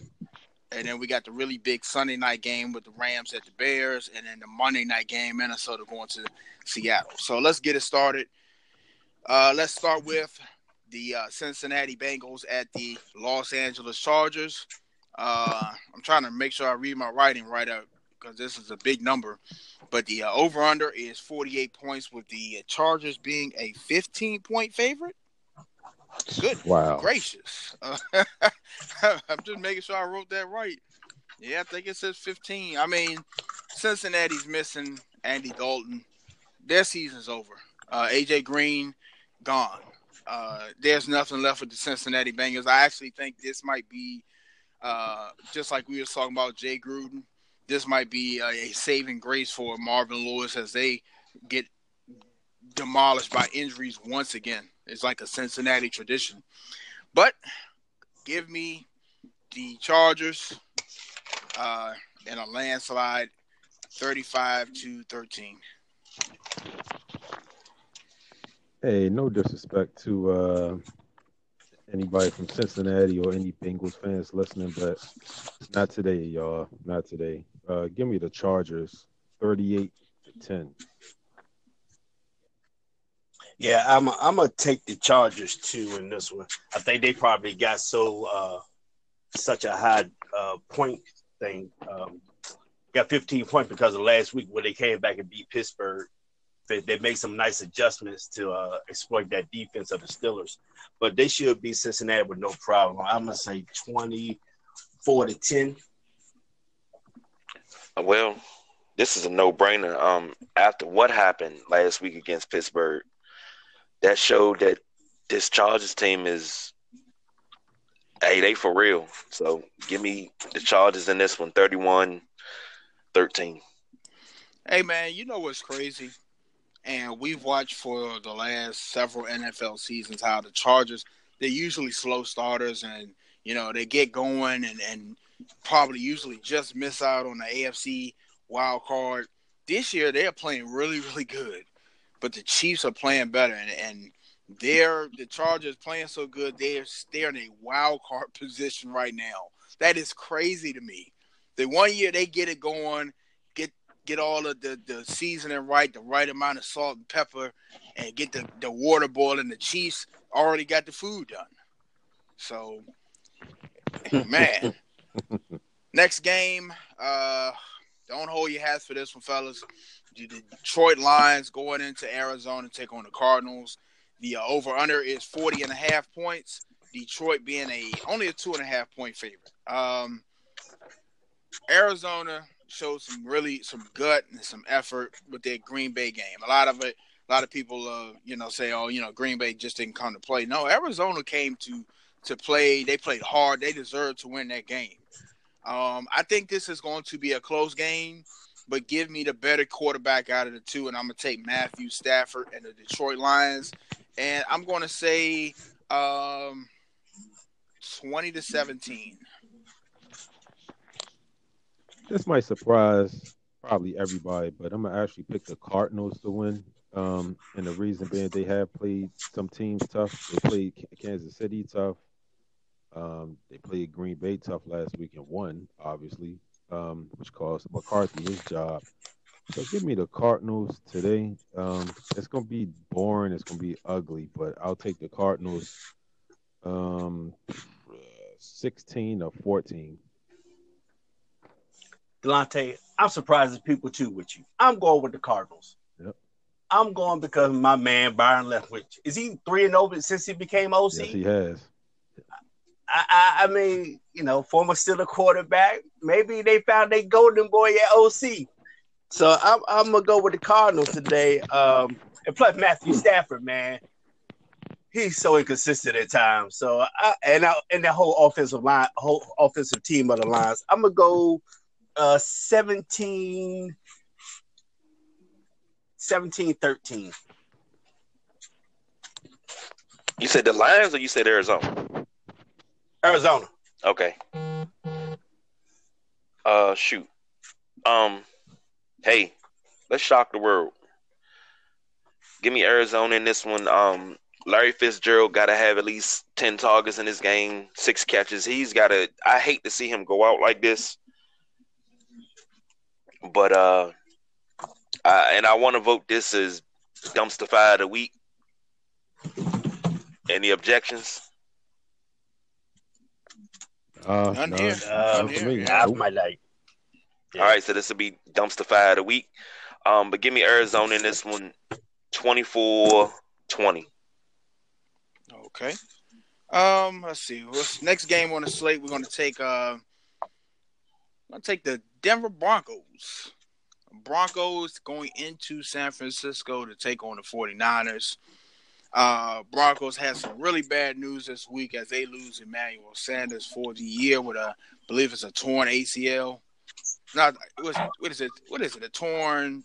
And then we got the really big Sunday night game with the Rams at the Bears, and then the Monday night game, Minnesota going to Seattle. So let's get it started. Uh, let's start with the uh, Cincinnati Bengals at the Los Angeles Chargers. Uh, I'm trying to make sure I read my writing right out, because this is a big number. But the uh, over-under is forty-eight points, with the Chargers being a fifteen-point favorite. Good wow. gracious. Uh, I'm just making sure I wrote that right. Yeah, I think it says fifteen. I mean, Cincinnati's missing Andy Dalton. Their season's over. Uh, A J Green, gone. Uh, there's nothing left with the Cincinnati Bengals. I actually think this might be, uh, just like we were talking about Jay Gruden, this might be a, a saving grace for Marvin Lewis as they get demolished by injuries once again. It's like a Cincinnati tradition. But give me the Chargers uh, in a landslide, thirty-five to thirteen. Hey, no disrespect to uh, anybody from Cincinnati or any Bengals fans listening, but not today, y'all. Not today. Uh, give me the Chargers, thirty-eight to ten. Yeah, I'm I'm gonna take the Chargers too in this one. I think they probably got so uh, such a high uh, point thing. Um, got fifteen points because of last week when they came back and beat Pittsburgh. They, they made some nice adjustments to uh, exploit that defense of the Steelers, but they should beat Cincinnati with no problem. I'm gonna say twenty-four to ten. Well, this is a no-brainer. Um, after what happened last week against Pittsburgh. That showed that this Chargers team is, hey, they for real. So give me the Chargers in this one, thirty-one thirteen. Hey, man, you know what's crazy? And we've watched for the last several N F L seasons how the Chargers, they're usually slow starters and, you know, they get going and, and probably usually just miss out on the A F C wild card. This year they are playing really, really good. But the Chiefs are playing better, and, and they're the Chargers playing so good, they're, they're in a wild card position right now. That is crazy to me. The one year they get it going, get get all of the, the seasoning right, the right amount of salt and pepper, and get the, the water boiling, the Chiefs already got the food done. So, man. Next game, uh, don't hold your hats for this one, fellas. The Detroit Lions going into Arizona to take on the Cardinals. The uh, over-under is forty and a half points. Detroit being a only a two and a half point favorite. Um, Arizona showed some really some gut and some effort with their Green Bay game. A lot of it, a lot of people, uh, you know, say, "Oh, you know, Green Bay just didn't come to play." No, Arizona came to to play. They played hard. They deserved to win that game. Um, I think this is going to be a close game. But give me the better quarterback out of the two, and I'm going to take Matthew Stafford and the Detroit Lions. And I'm going to say um, twenty to seventeen. This might surprise probably everybody, but I'm going to actually pick the Cardinals to win. Um, and the reason being they have played some teams tough. They played Kansas City tough. Um, they played Green Bay tough last week and won, obviously. Um, which cost McCarthy his job. So give me the Cardinals today. Um, it's going to be boring. It's going to be ugly, but I'll take the Cardinals um, sixteen or fourteen. Delonte, I'm surprised at people too with you. I'm going with the Cardinals. Yep. I'm going because my man Byron Leftwich. Is he three and oh since he became O C? Yes, he has. I, I, I mean, you know, former Steelers quarterback. Maybe they found their golden boy at O C. So I'm, I'm gonna go with the Cardinals today. Um, and plus Matthew Stafford, man, he's so inconsistent at times. So I, and I, and the whole offensive line, whole offensive team of the Lions, I'm gonna go uh, seventeen, seventeen, thirteen. You said the Lions, or you said Arizona? Arizona. Okay. Uh, shoot. Um, hey, let's shock the world. Give me Arizona in this one. Um, Larry Fitzgerald got to have at least ten targets in this game, six catches. He's got to – I hate to see him go out like this. But – uh, I, and I want to vote this as dumpster fire of the week. Any objections? Uh, none no, here. Uh, here. Half my life. Yeah. All right, so this will be dumpster fire of the week. Um, but give me Arizona in this one. twenty-four twenty. Okay. Um, let's see. What's next game on the slate? We're going to take uh, I'll take the Denver Broncos. Broncos going into San Francisco to take on the forty-niners. Uh, Broncos had some really bad news this week as they lose Emmanuel Sanders for the year with a, I believe it's a torn A C L. Not what is it? What is it? What is it? A torn.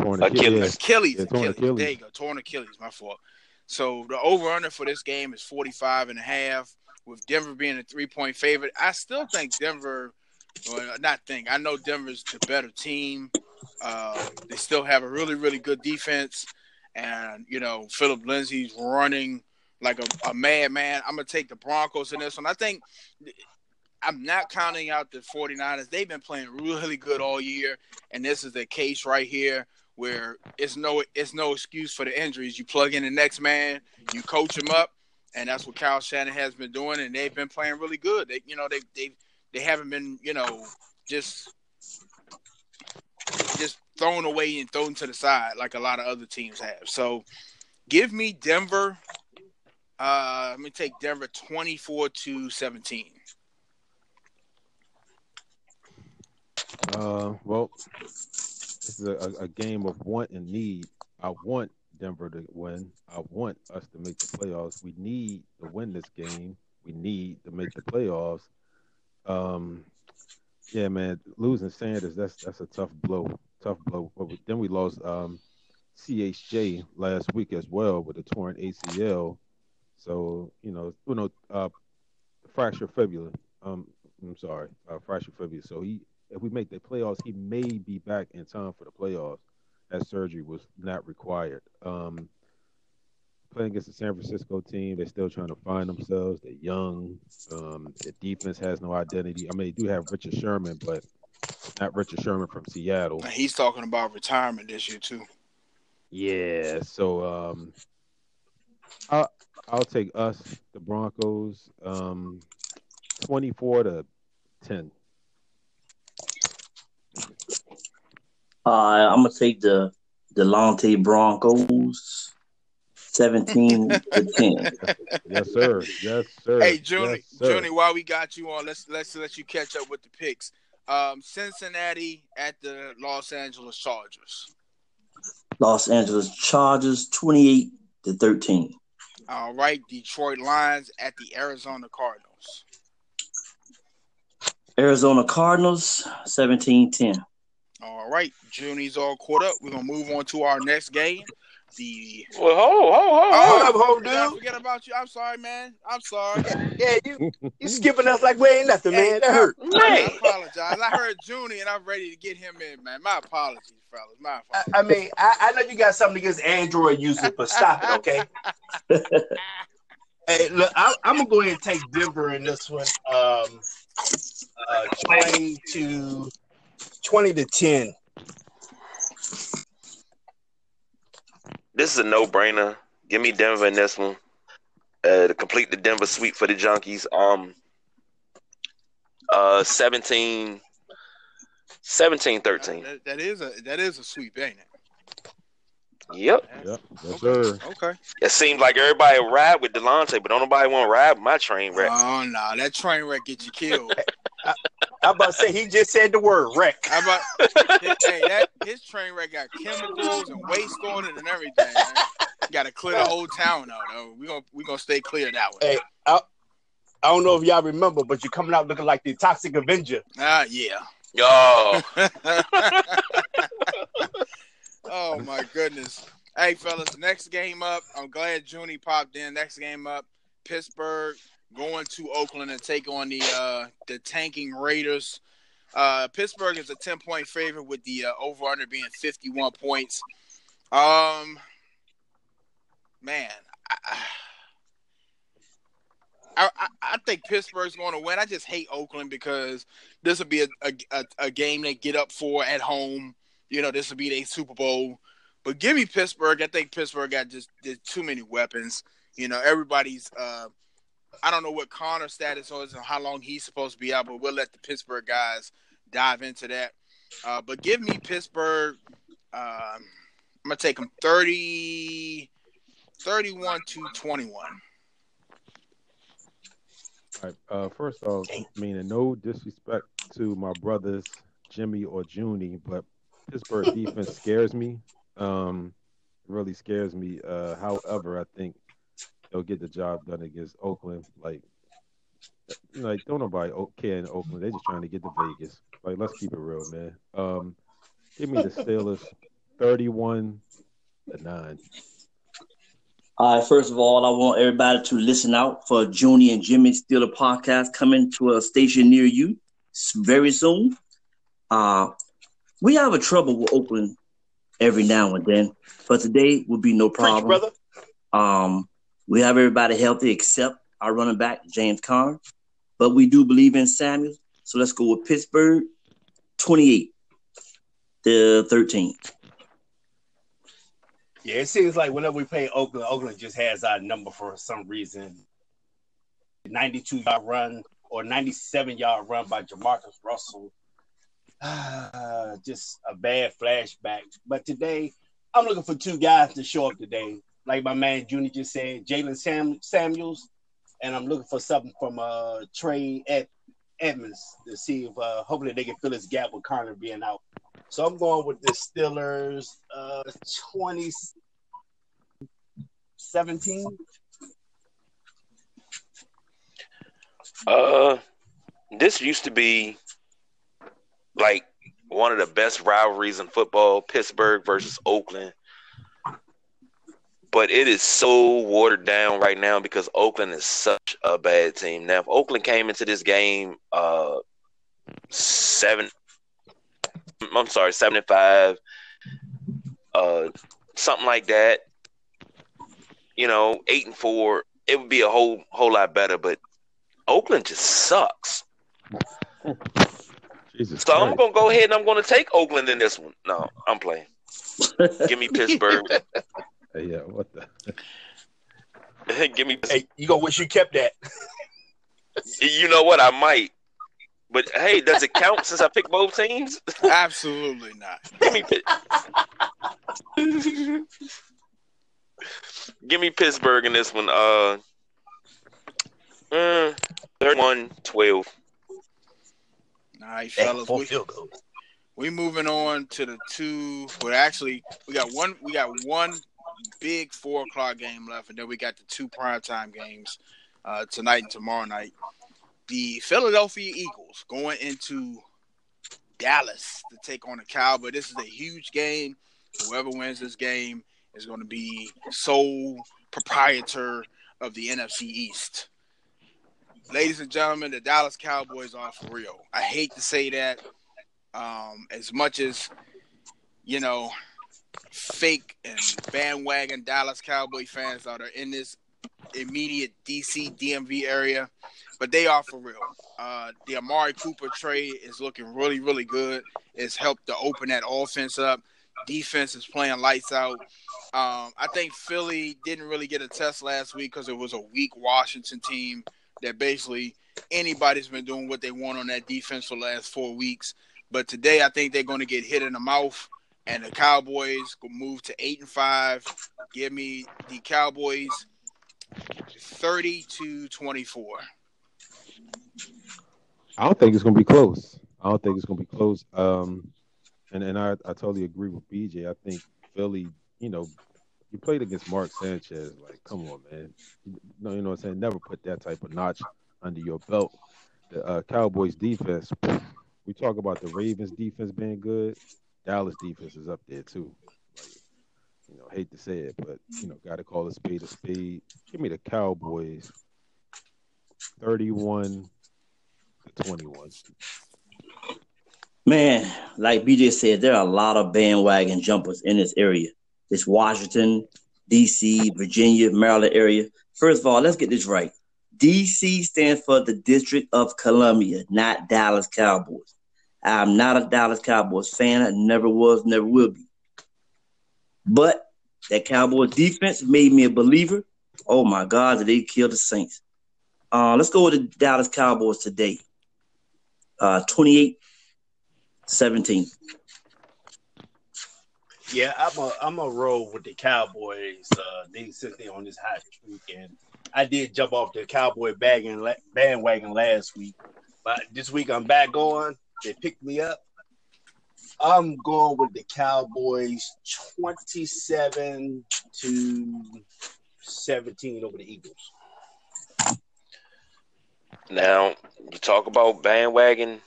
Torn Achilles. Achilles. Achilles. Achilles. Achilles. Achilles. There you go. Torn Achilles. My fault. So the over-under for this game is forty-five and a half, with Denver being a three-point favorite. I still think Denver well, – not think. I know Denver's the better team. Uh, they still have a really, really good defense. And, you know, Philip Lindsay's running like a, a madman. I'm going to take the Broncos in this one. I think – I'm not counting out the forty-niners. They've been playing really good all year, and this is the case right here where it's no it's no excuse for the injuries. You plug in the next man, you coach him up, and that's what Kyle Shanahan has been doing, and they've been playing really good. They, you know, they they they haven't been, you know, just just thrown away and thrown to the side like a lot of other teams have. So give me Denver. Uh, let me take Denver twenty-four to seventeen. Uh, well, this is a, a game of want and need. I want Denver to win. I want us to make the playoffs. We need to win this game. We need to make the playoffs. Um, yeah, man, losing Sanders, that's that's a tough blow. Tough blow. But we, then we lost um, C H J last week as well with a torn A C L. So, you know, you know, uh, fractured fibula. Um, I'm sorry, uh, fractured fibula. So he. If we make the playoffs, he may be back in time for the playoffs, as surgery was not required. Um, playing against the San Francisco team, they're still trying to find themselves. They're young. Um, the defense has no identity. I mean, they do have Richard Sherman, but not Richard Sherman from Seattle. He's talking about retirement this year, too. Yeah, so um, I'll, I'll take us, the Broncos, um, twenty-four to ten. Uh, I'm gonna take the Delonte Broncos seventeen to ten. Yes, sir. Yes, sir. Hey, Junie, yes, Junie, while we got you on, let's let's let you catch up with the picks. Um, Cincinnati at the Los Angeles Chargers. Los Angeles Chargers twenty-eight to thirteen. All right, Detroit Lions at the Arizona Cardinals. Arizona Cardinals seventeen ten. All right, Junie's all caught up. We're gonna move on to our next game. The well, ho, ho, ho, oh, hold up, ho, dude. I forget about you. I'm sorry, man. I'm sorry. Yeah, you you skipping us like we ain't nothing, man. Hey, that hurt. Man. I apologize. I heard Junie, and I'm ready to get him in, man. My apologies, fellas. My apologies. I, I mean, I, I know you got something against Android users, but stop it, okay? Hey, look, I, I'm gonna go ahead and take Denver in this one. Um, uh, twenty to. Twenty to ten. This is a no-brainer. Give me Denver in this one uh, to complete the Denver sweep for the Junkies. Um, uh, seventeen, seventeen, thirteen. Uh, that, that is a that is a sweep, ain't it? Yep. Yep. Yes, sir. Okay. It seems like everybody ride with Delonte, but don't nobody want to ride with my train wreck. Oh no, nah, that train wreck gets you killed. I, I'm about to say he just said the word wreck. I'm about, hey, that, his train wreck got chemicals and waste on it and everything. Man. Gotta clear the whole town out, though. We're gonna we gonna stay clear of that one. Hey, I, I don't know if y'all remember, but you're coming out looking like the Toxic Avenger. Ah, uh, yeah. Yo. Oh, my goodness. Hey, fellas, next game up. I'm glad Junie popped in. Next game up, Pittsburgh going to Oakland and take on the uh, the tanking Raiders. Uh, Pittsburgh is a ten-point favorite with the uh, over-under being fifty-one points. Um, man, I, I, I think Pittsburgh's going to win. I just hate Oakland because this will be a, a, a game they get up for at home. You know, this will be their Super Bowl. But give me Pittsburgh. I think Pittsburgh got just too many weapons. You know, everybody's uh, – I don't know what Connor's status is and how long he's supposed to be out, but we'll let the Pittsburgh guys dive into that. Uh, but give me Pittsburgh. Um, I'm going to take them thirty, thirty-one to twenty-one. All right. Uh, first off, I mean, and no disrespect to my brothers, Jimmy or Junie, but Pittsburgh defense scares me. Um, really scares me. Uh, however, I think they'll get the job done against Oakland. Like, like don't nobody care in Oakland. They're just trying to get to Vegas. Like, let's keep it real, man. Um, give me the Steelers, thirty-one to nine. All right. First of all, I want everybody to listen out for Junie and Jimmy Steeler podcast coming to a station near you very soon. Uh, we have a trouble with Oakland every now and then, but today will be no problem. Preach, brother. Um, we have everybody healthy except our running back, James Conner, but we do believe in Samuels, so let's go with Pittsburgh, twenty-eight to thirteen. Yeah, it seems like whenever we play Oakland, Oakland just has our number for some reason. ninety-two-yard run or ninety-seven-yard run by Jamarcus Russell. Uh, just a bad flashback. But today, I'm looking for two guys to show up today. Like my man Junie just said, Jaylen Sam- Samuels, and I'm looking for something from uh, Trey Ed- Edmonds to see if uh, hopefully they can fill this gap with Connor being out. So I'm going with the Steelers uh, twenty seventeen. Uh, this used to be like one of the best rivalries in football, Pittsburgh versus Oakland. But it is so watered down right now because Oakland is such a bad team. Now, if Oakland came into this game uh, seven, I'm sorry, seventy-five, uh, something like that, you know, eight and four, it would be a whole whole lot better. But Oakland just sucks. Jesus so Christ. I'm going to go ahead and I'm going to take Oakland in this one. No, I'm playing. Give me Pittsburgh. Yeah, what the? Give me. Hey, you going to wish you kept that. You know what? I might. But, hey, does it count since I picked both teams? Absolutely not. Give me Pitt- Give me Pittsburgh in this one. Uh, uh, thirty-one twelve. All right, fellas, we, we moving on to the two. Well, actually, we got one. We got one big four o'clock game left, and then we got the two primetime games uh, tonight and tomorrow night. The Philadelphia Eagles going into Dallas to take on the Cowboys. But this is a huge game. Whoever wins this game is going to be sole proprietor of the N F C East. Ladies and gentlemen, the Dallas Cowboys are for real. I hate to say that. Um, as much as, you know, fake and bandwagon Dallas Cowboy fans that are in this immediate D C, D M V area, but they are for real. Uh, the Amari Cooper trade is looking really, really good. It's helped to open that offense up. Defense is playing lights out. Um, I think Philly didn't really get a test last week because it was a weak Washington team that basically anybody's been doing what they want on that defense for the last four weeks. But today I think they're going to get hit in the mouth, and the Cowboys will move to eight and five. Give me the Cowboys thirty to twenty-four. I don't think it's going to be close. I don't think it's going to be close. Um, and and I, I totally agree with B J. I think Philly, you know, You played against Mark Sanchez. Like, come on, man. No, you know what I'm saying? Never put that type of notch under your belt. The uh, Cowboys defense, we talk about the Ravens defense being good. Dallas defense is up there, too. Like, you know, hate to say it, but, you know, got to call a spade a spade. Give me the Cowboys thirty-one to twenty-one. Man, like B J said, there are a lot of bandwagon jumpers in this area. This Washington, D C, Virginia, Maryland area. First of all, let's get this right. D C stands for the District of Columbia, not Dallas Cowboys. I'm not a Dallas Cowboys fan. I never was, never will be. But that Cowboys defense made me a believer. Oh, my God, did they kill the Saints. Uh, let's go with the Dallas Cowboys today. Uh, twenty-eight seventeen. Yeah, I'm a I'm a roll with the Cowboys. Uh, they sit there on this hot streak, and I did jump off the Cowboy bandwagon last week, but this week I'm back on. They picked me up. I'm going with the Cowboys twenty-seven to seventeen over the Eagles. Now, you talk about bandwagon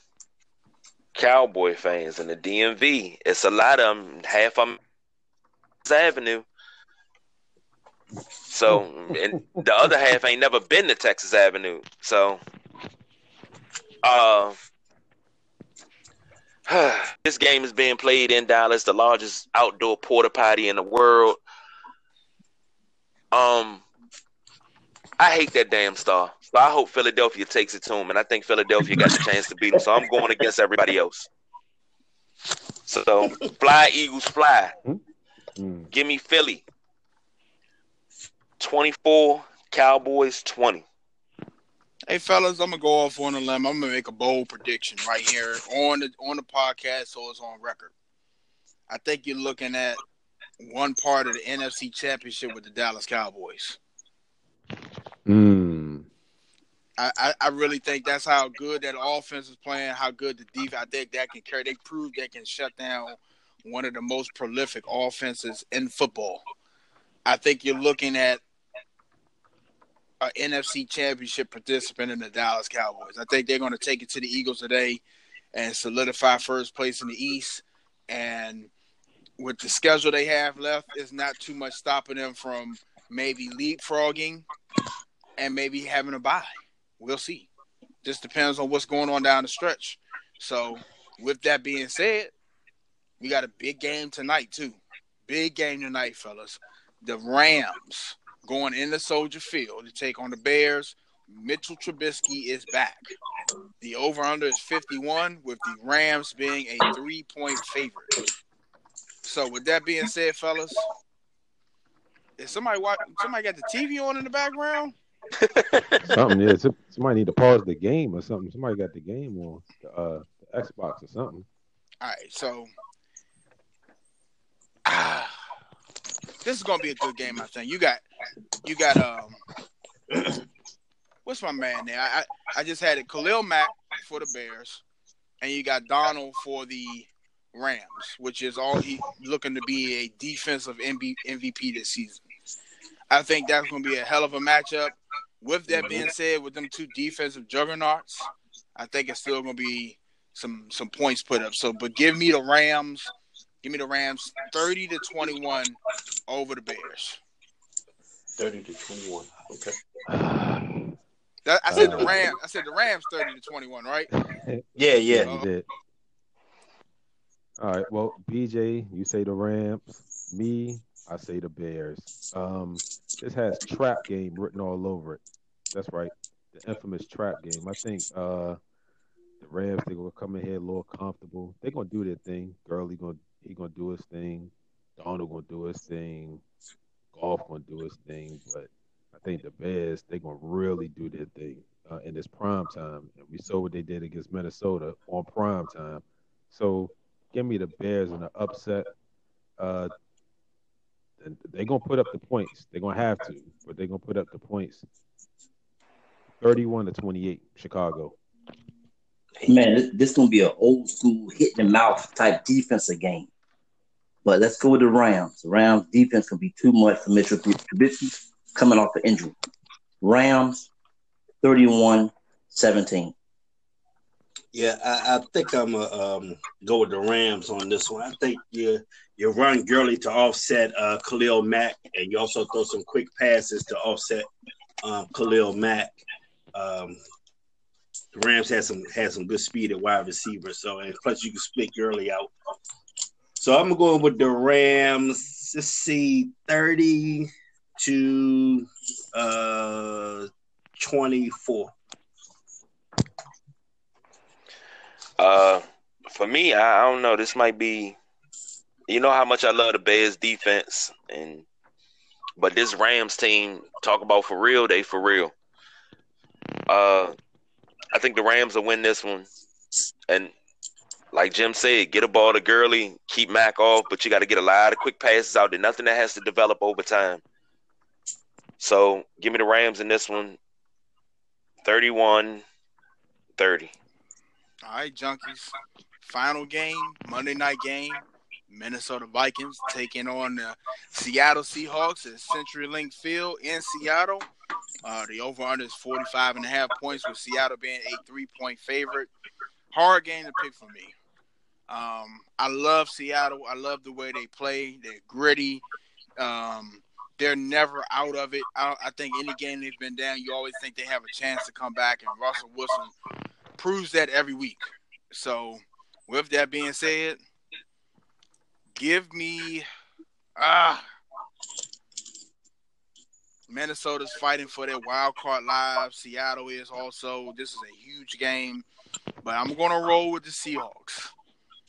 Cowboy fans in the D M V. It's a lot of them, half on Avenue. So, and the other half ain't never been to Texas Avenue. So, uh, this game is being played in Dallas, the largest outdoor porta potty in the world. Um, I hate that damn star. So I hope Philadelphia takes it to him, and I think Philadelphia got the chance to beat him. So I'm going against everybody else. So fly, Eagles, fly. Mm. Give me Philly. twenty-four, Cowboys, twenty. Hey, fellas, I'm going to go off on a limb. I'm going to make a bold prediction right here on the, on the podcast so it's on record. I think you're looking at one part of the N F C Championship with the Dallas Cowboys. Hmm. I, I really think that's how good that offense is playing, how good the defense. I think that can carry. They proved they can shut down one of the most prolific offenses in football. I think you're looking at an N F C Championship participant in the Dallas Cowboys. I think they're going to take it to the Eagles today and solidify first place in the East. And with the schedule they have left, it's not too much stopping them from maybe leapfrogging and maybe having a bye. We'll see. Just depends on what's going on down the stretch. So, with that being said, we got a big game tonight, too. Big game tonight, fellas. The Rams going into Soldier Field to take on the Bears. Mitchell Trubisky is back. The over-under is fifty-one, with the Rams being a three-point favorite. So, with that being said, fellas, is somebody watch- somebody got the T V on in the background? Something, yeah. Somebody need to pause the game or something. Somebody got the game on uh, the Xbox or something. All right, so uh, this is gonna be a good game, I think. You got, you got um, what's my man there? I, I I just had it. Khalil Mack for the Bears, and you got Donald for the Rams, which is all he looking to be a defensive M V P this season. I think that's gonna be a hell of a matchup. With that being said, with them two defensive juggernauts, I think it's still going to be some some points put up. So, but give me the Rams. Give me the Rams thirty to twenty-one over the Bears. thirty to twenty-one. Okay. That, I said uh, the Rams. I said the Rams thirty to twenty-one, right? Yeah, yeah. Uh, you did. All right. Well, B J, you say the Rams. Me, I say the Bears. Um, this has trap game written all over it. That's right. The infamous trap game. I think uh, the Rams, they're going to come in here a little comfortable. They're going to do their thing. Gurley, gonna, he going to do his thing. Donald going to do his thing. Goff going to do his thing. But I think the Bears, they're going to really do their thing uh, in this prime time. And we saw what they did against Minnesota on prime time. So give me the Bears in an upset. Uh They're going to put up the points. They're going to have to, but they're going to put up the points. thirty-one to twenty-eight, Chicago. Man, this is going to be an old school hit-in-the-mouth type defensive game. But let's go with the Rams. The Rams' defense can be too much for Mitchell Trubisky coming off the injury. Rams, thirty-one seventeen. Yeah, I, I think I'm going to um, go with the Rams on this one. I think you, you run Gurley to offset uh, Khalil Mack, and you also throw some quick passes to offset um, Khalil Mack. Um, the Rams had some had some good speed at wide receiver, so and plus you can split Gurley out. So I'm going with the Rams. Let's see, thirty to uh, twenty-four. Uh, for me, I, I don't know. This might be, you know, how much I love the Bears defense, and but this Rams team, talk about for real, they for real. Uh, I think the Rams will win this one, and like Jim said, get a ball to Gurley, keep Mack off, but you got to get a lot of quick passes out there. Nothing that has to develop over time. So give me the Rams in this one, thirty-one thirty. All right, Junkies. Final game, Monday night game. Minnesota Vikings taking on the Seattle Seahawks at CenturyLink Field in Seattle. Uh, the over-under is forty-five and a half points, with Seattle being a three-point favorite. Hard game to pick for me. Um, I love Seattle. I love the way they play. They're gritty. Um, they're never out of it. I, I think any game they've been down, you always think they have a chance to come back, and Russell Wilson proves that every week. So, with that being said, give me ah, Minnesota's fighting for their wild card lives. Seattle is also. This is a huge game, but I'm going to roll with the Seahawks.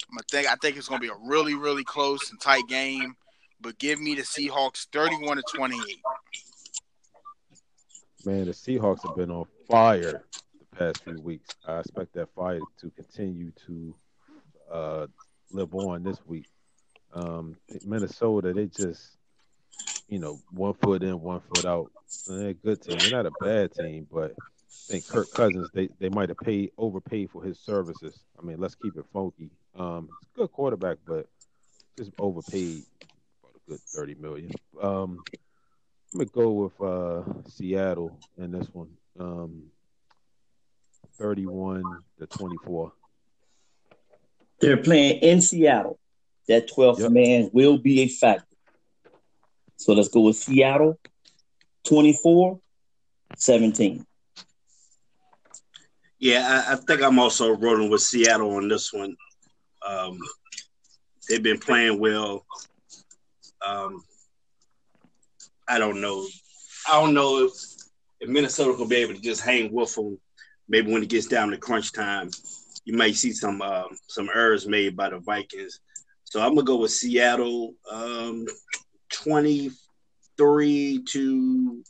I'm gonna think, I think it's going to be a really, really close and tight game, but give me the Seahawks thirty-one to twenty-eight. Man, the Seahawks have been on fire past few weeks. I expect that fire to continue to uh, live on this week. Um, Minnesota, they just, you know, one foot in, one foot out. And they're a good team. They're not a bad team, but I think Kirk Cousins, they, they might have paid overpaid for his services. I mean, let's keep it funky. Um, he's a good quarterback, but just overpaid about a good thirty million dollars. Um, I'm going to go with uh, Seattle in this one. Um, thirty-one to twenty-four. They're playing in Seattle. That twelfth yep. man will be a factor. So let's go with Seattle, twenty-four seventeen. Yeah, I, I think I'm also rolling with Seattle on this one. Um, they've been playing well. Um, I don't know. I don't know if, if Minnesota will be able to just hang with them. Maybe when it gets down to crunch time, you might see some uh, some errors made by the Vikings. So I'm going to go with Seattle um, twenty-three to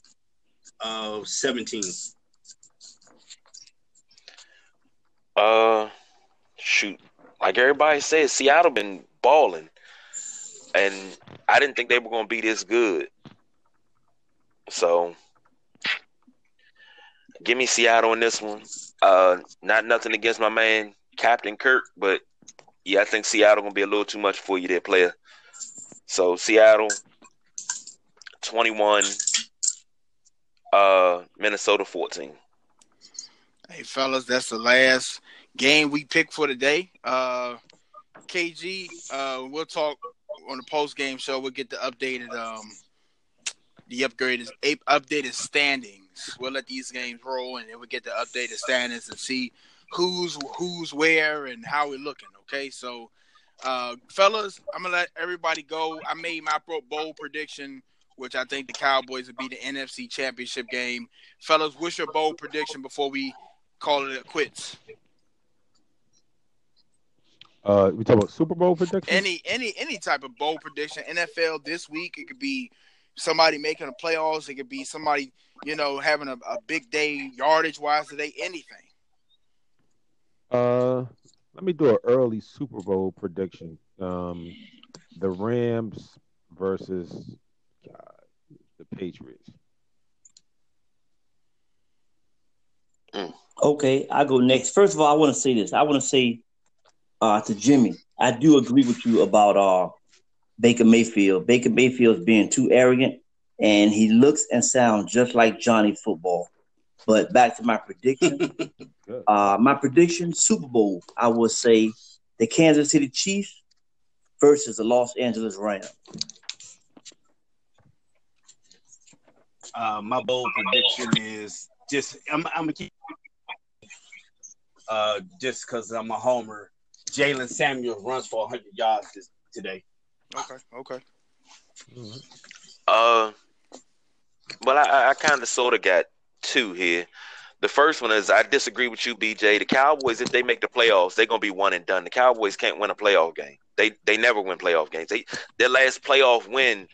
seventeen. Uh, shoot. Like everybody says, Seattle been balling. And I didn't think they were going to be this good. So give me Seattle in this one. Uh, not nothing against my man, Captain Kirk, but, yeah, I think Seattle going to be a little too much for you there, player. So, Seattle, twenty-one, uh, Minnesota, fourteen. Hey, fellas, that's the last game we picked for today. Uh, K G, uh, we'll talk on the post-game show. We'll get the updated um, the upgraded, updated standing. We'll let these games roll, and then we'll get the updated standings and see who's who's where and how we're looking, okay? So, uh, fellas, I'm going to let everybody go. I made my bold prediction, which I think the Cowboys would be the N F C Championship game. Fellas, what's your bold prediction before we call it quits? Uh, we talk about Super Bowl predictions? Any, any, any type of bold prediction. N F L this week, it could be somebody making the playoffs. It could be somebody, you know, having a, a big day yardage-wise today. Anything. Uh, let me do an early Super Bowl prediction. Um, the Rams versus God, the Patriots. Okay, I'll go next. First of all, I want to say this. I want to say uh, to Jimmy, I do agree with you about uh, Baker Mayfield. Baker Mayfield's being too arrogant, and he looks and sounds just like Johnny Football. But back to my prediction. uh, my prediction, Super Bowl, I would say the Kansas City Chiefs versus the Los Angeles Rams. Uh, my bold prediction is just I'm, I'm gonna keep uh, just because I'm a homer. Jaylen Samuels runs for one hundred yards this, today. Okay, okay. Mm-hmm. Uh, well, I, I kind of sort of got two here. The first one is I disagree with you, B J. The Cowboys, if they make the playoffs, they're gonna be one and done. The Cowboys can't win a playoff game. They they never win playoff games. They their last playoff win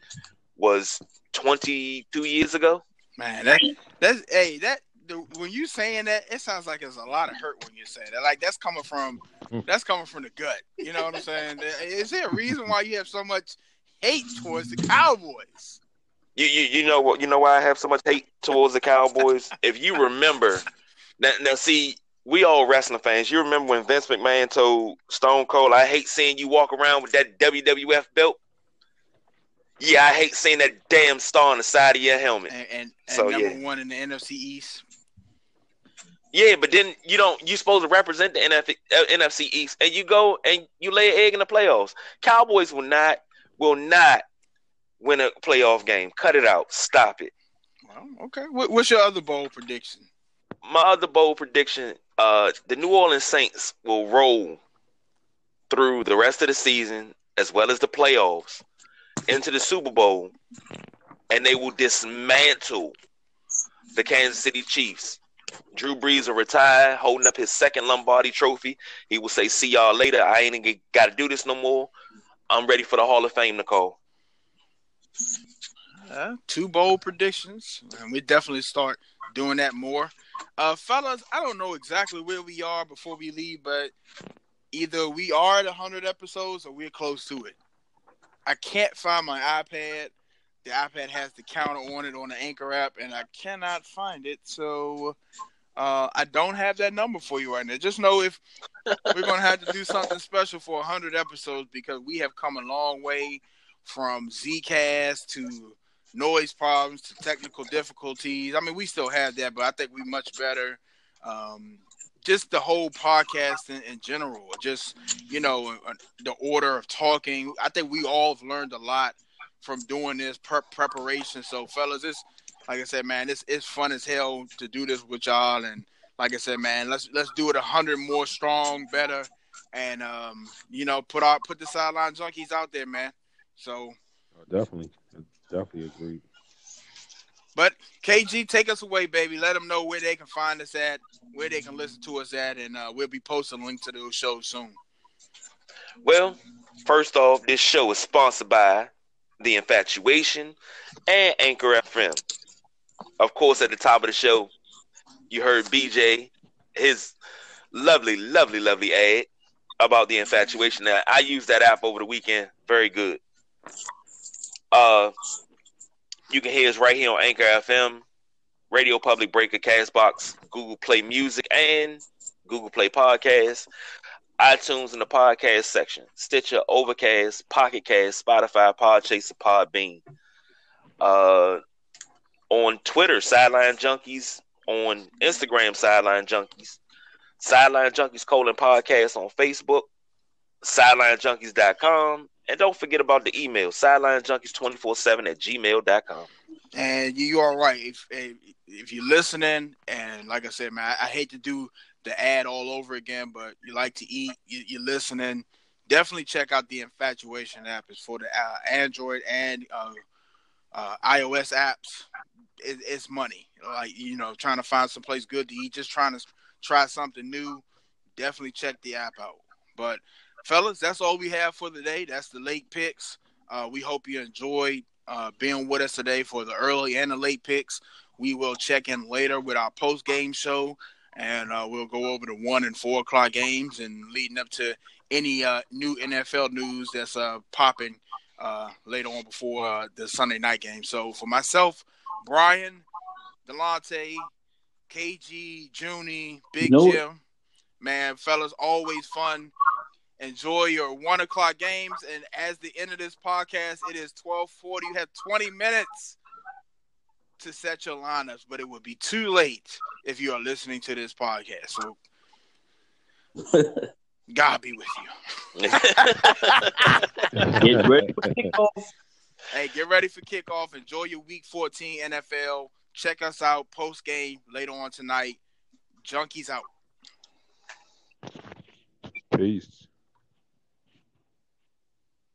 was twenty-two years ago. Man, that that's hey that the, when you saying that, it sounds like there's a lot of hurt when you say that. Like that's coming from that's coming from the gut. You know what I'm saying? Is there a reason why you have so much hate towards the Cowboys? You, you you know what you know why I have so much hate towards the Cowboys? If you remember, now, now see, we all wrestling fans. You remember when Vince McMahon told Stone Cold, "I hate seeing you walk around with that W W F belt." Yeah, I hate seeing that damn star on the side of your helmet. And, and, and so, number yeah. one in the N F C East. Yeah, but then you don't. You're supposed to represent the N F C East, and you go and you lay an egg in the playoffs. Cowboys will not will not. win a playoff game. Cut it out. Stop it. Well, okay. What, what's your other bold prediction? My other bold prediction, uh, the New Orleans Saints will roll through the rest of the season as well as the playoffs into the Super Bowl, and they will dismantle the Kansas City Chiefs. Drew Brees will retire, holding up his second Lombardi trophy. He will say, see y'all later. I ain't even got to do this no more. I'm ready for the Hall of Fame, Nicole. Uh, two bold predictions, and we definitely start doing that more. Uh, fellas, I don't know exactly where we are before we leave, but either we are at one hundred episodes or we're close to it. I can't find my iPad. The iPad has the counter on it on the Anchor app, and I cannot find it, so uh, I don't have that number for you right now. Just know if we're going to have to do something special for one hundred episodes because we have come a long way from Zcast to noise problems to technical difficulties. I mean, we still have that, but I think we're much better. Um, just the whole podcast in, in general, just, you know, uh, the order of talking. I think we all have learned a lot from doing this pre- preparation. So, fellas, it's like I said, man, it's it's fun as hell to do this with y'all. And like I said, man, let's let's do it a hundred more strong, better, and um, you know, put our put the Sideline Junkies out there, man. So oh, definitely, definitely agree. But K G, take us away, baby. Let them know where they can find us at, where they can listen to us at, and uh, we'll be posting a link to those shows soon. Well, first off, this show is sponsored by The Infatuation and Anchor F M. Of course, at the top of the show, you heard B J, his lovely, lovely, lovely ad about The Infatuation. Now, I used that app over the weekend. Very good. Uh, you can hear us right here on Anchor F M, Radio Public, Breaker, Castbox, Google Play Music, and Google Play Podcasts, iTunes in the podcast section, Stitcher, Overcast, Pocket Cast, Spotify, Podchaser, Podbean. Uh, on Twitter, Sideline Junkies. On Instagram, Sideline Junkies. Sideline Junkies colon podcast on Facebook. Sideline Junkies dot com. And don't forget about the email, sideline junkies two four seven at gmail dot com. And you are right. If, if if you're listening, and like I said, man, I, I hate to do the ad all over again, but you like to eat, you, you're listening, definitely check out the Infatuation app. It's for the uh, Android and uh, uh, iOS apps. It, it's money. Like, you know, trying to find someplace good to eat, just trying to try something new, definitely check the app out. But fellas, that's all we have for today. That's the late picks. Uh, we hope you enjoyed uh, being with us today for the early and the late picks. We will check in later with our post-game show, and uh, we'll go over the one and four o'clock games and leading up to any uh, new N F L news that's uh, popping uh, later on before uh, the Sunday night game. So for myself, Brian, Delonte, K G, Junie, Big nope. Jim, man, fellas, always fun. Enjoy your one o'clock games. And as the end of this podcast, it is twelve forty. You have twenty minutes to set your lineups, but it would be too late if you are listening to this podcast. So God be with you. Get ready for kickoff. Hey, get ready for kickoff. Enjoy your week fourteen N F L. Check us out post game later on tonight. Junkies out. Peace.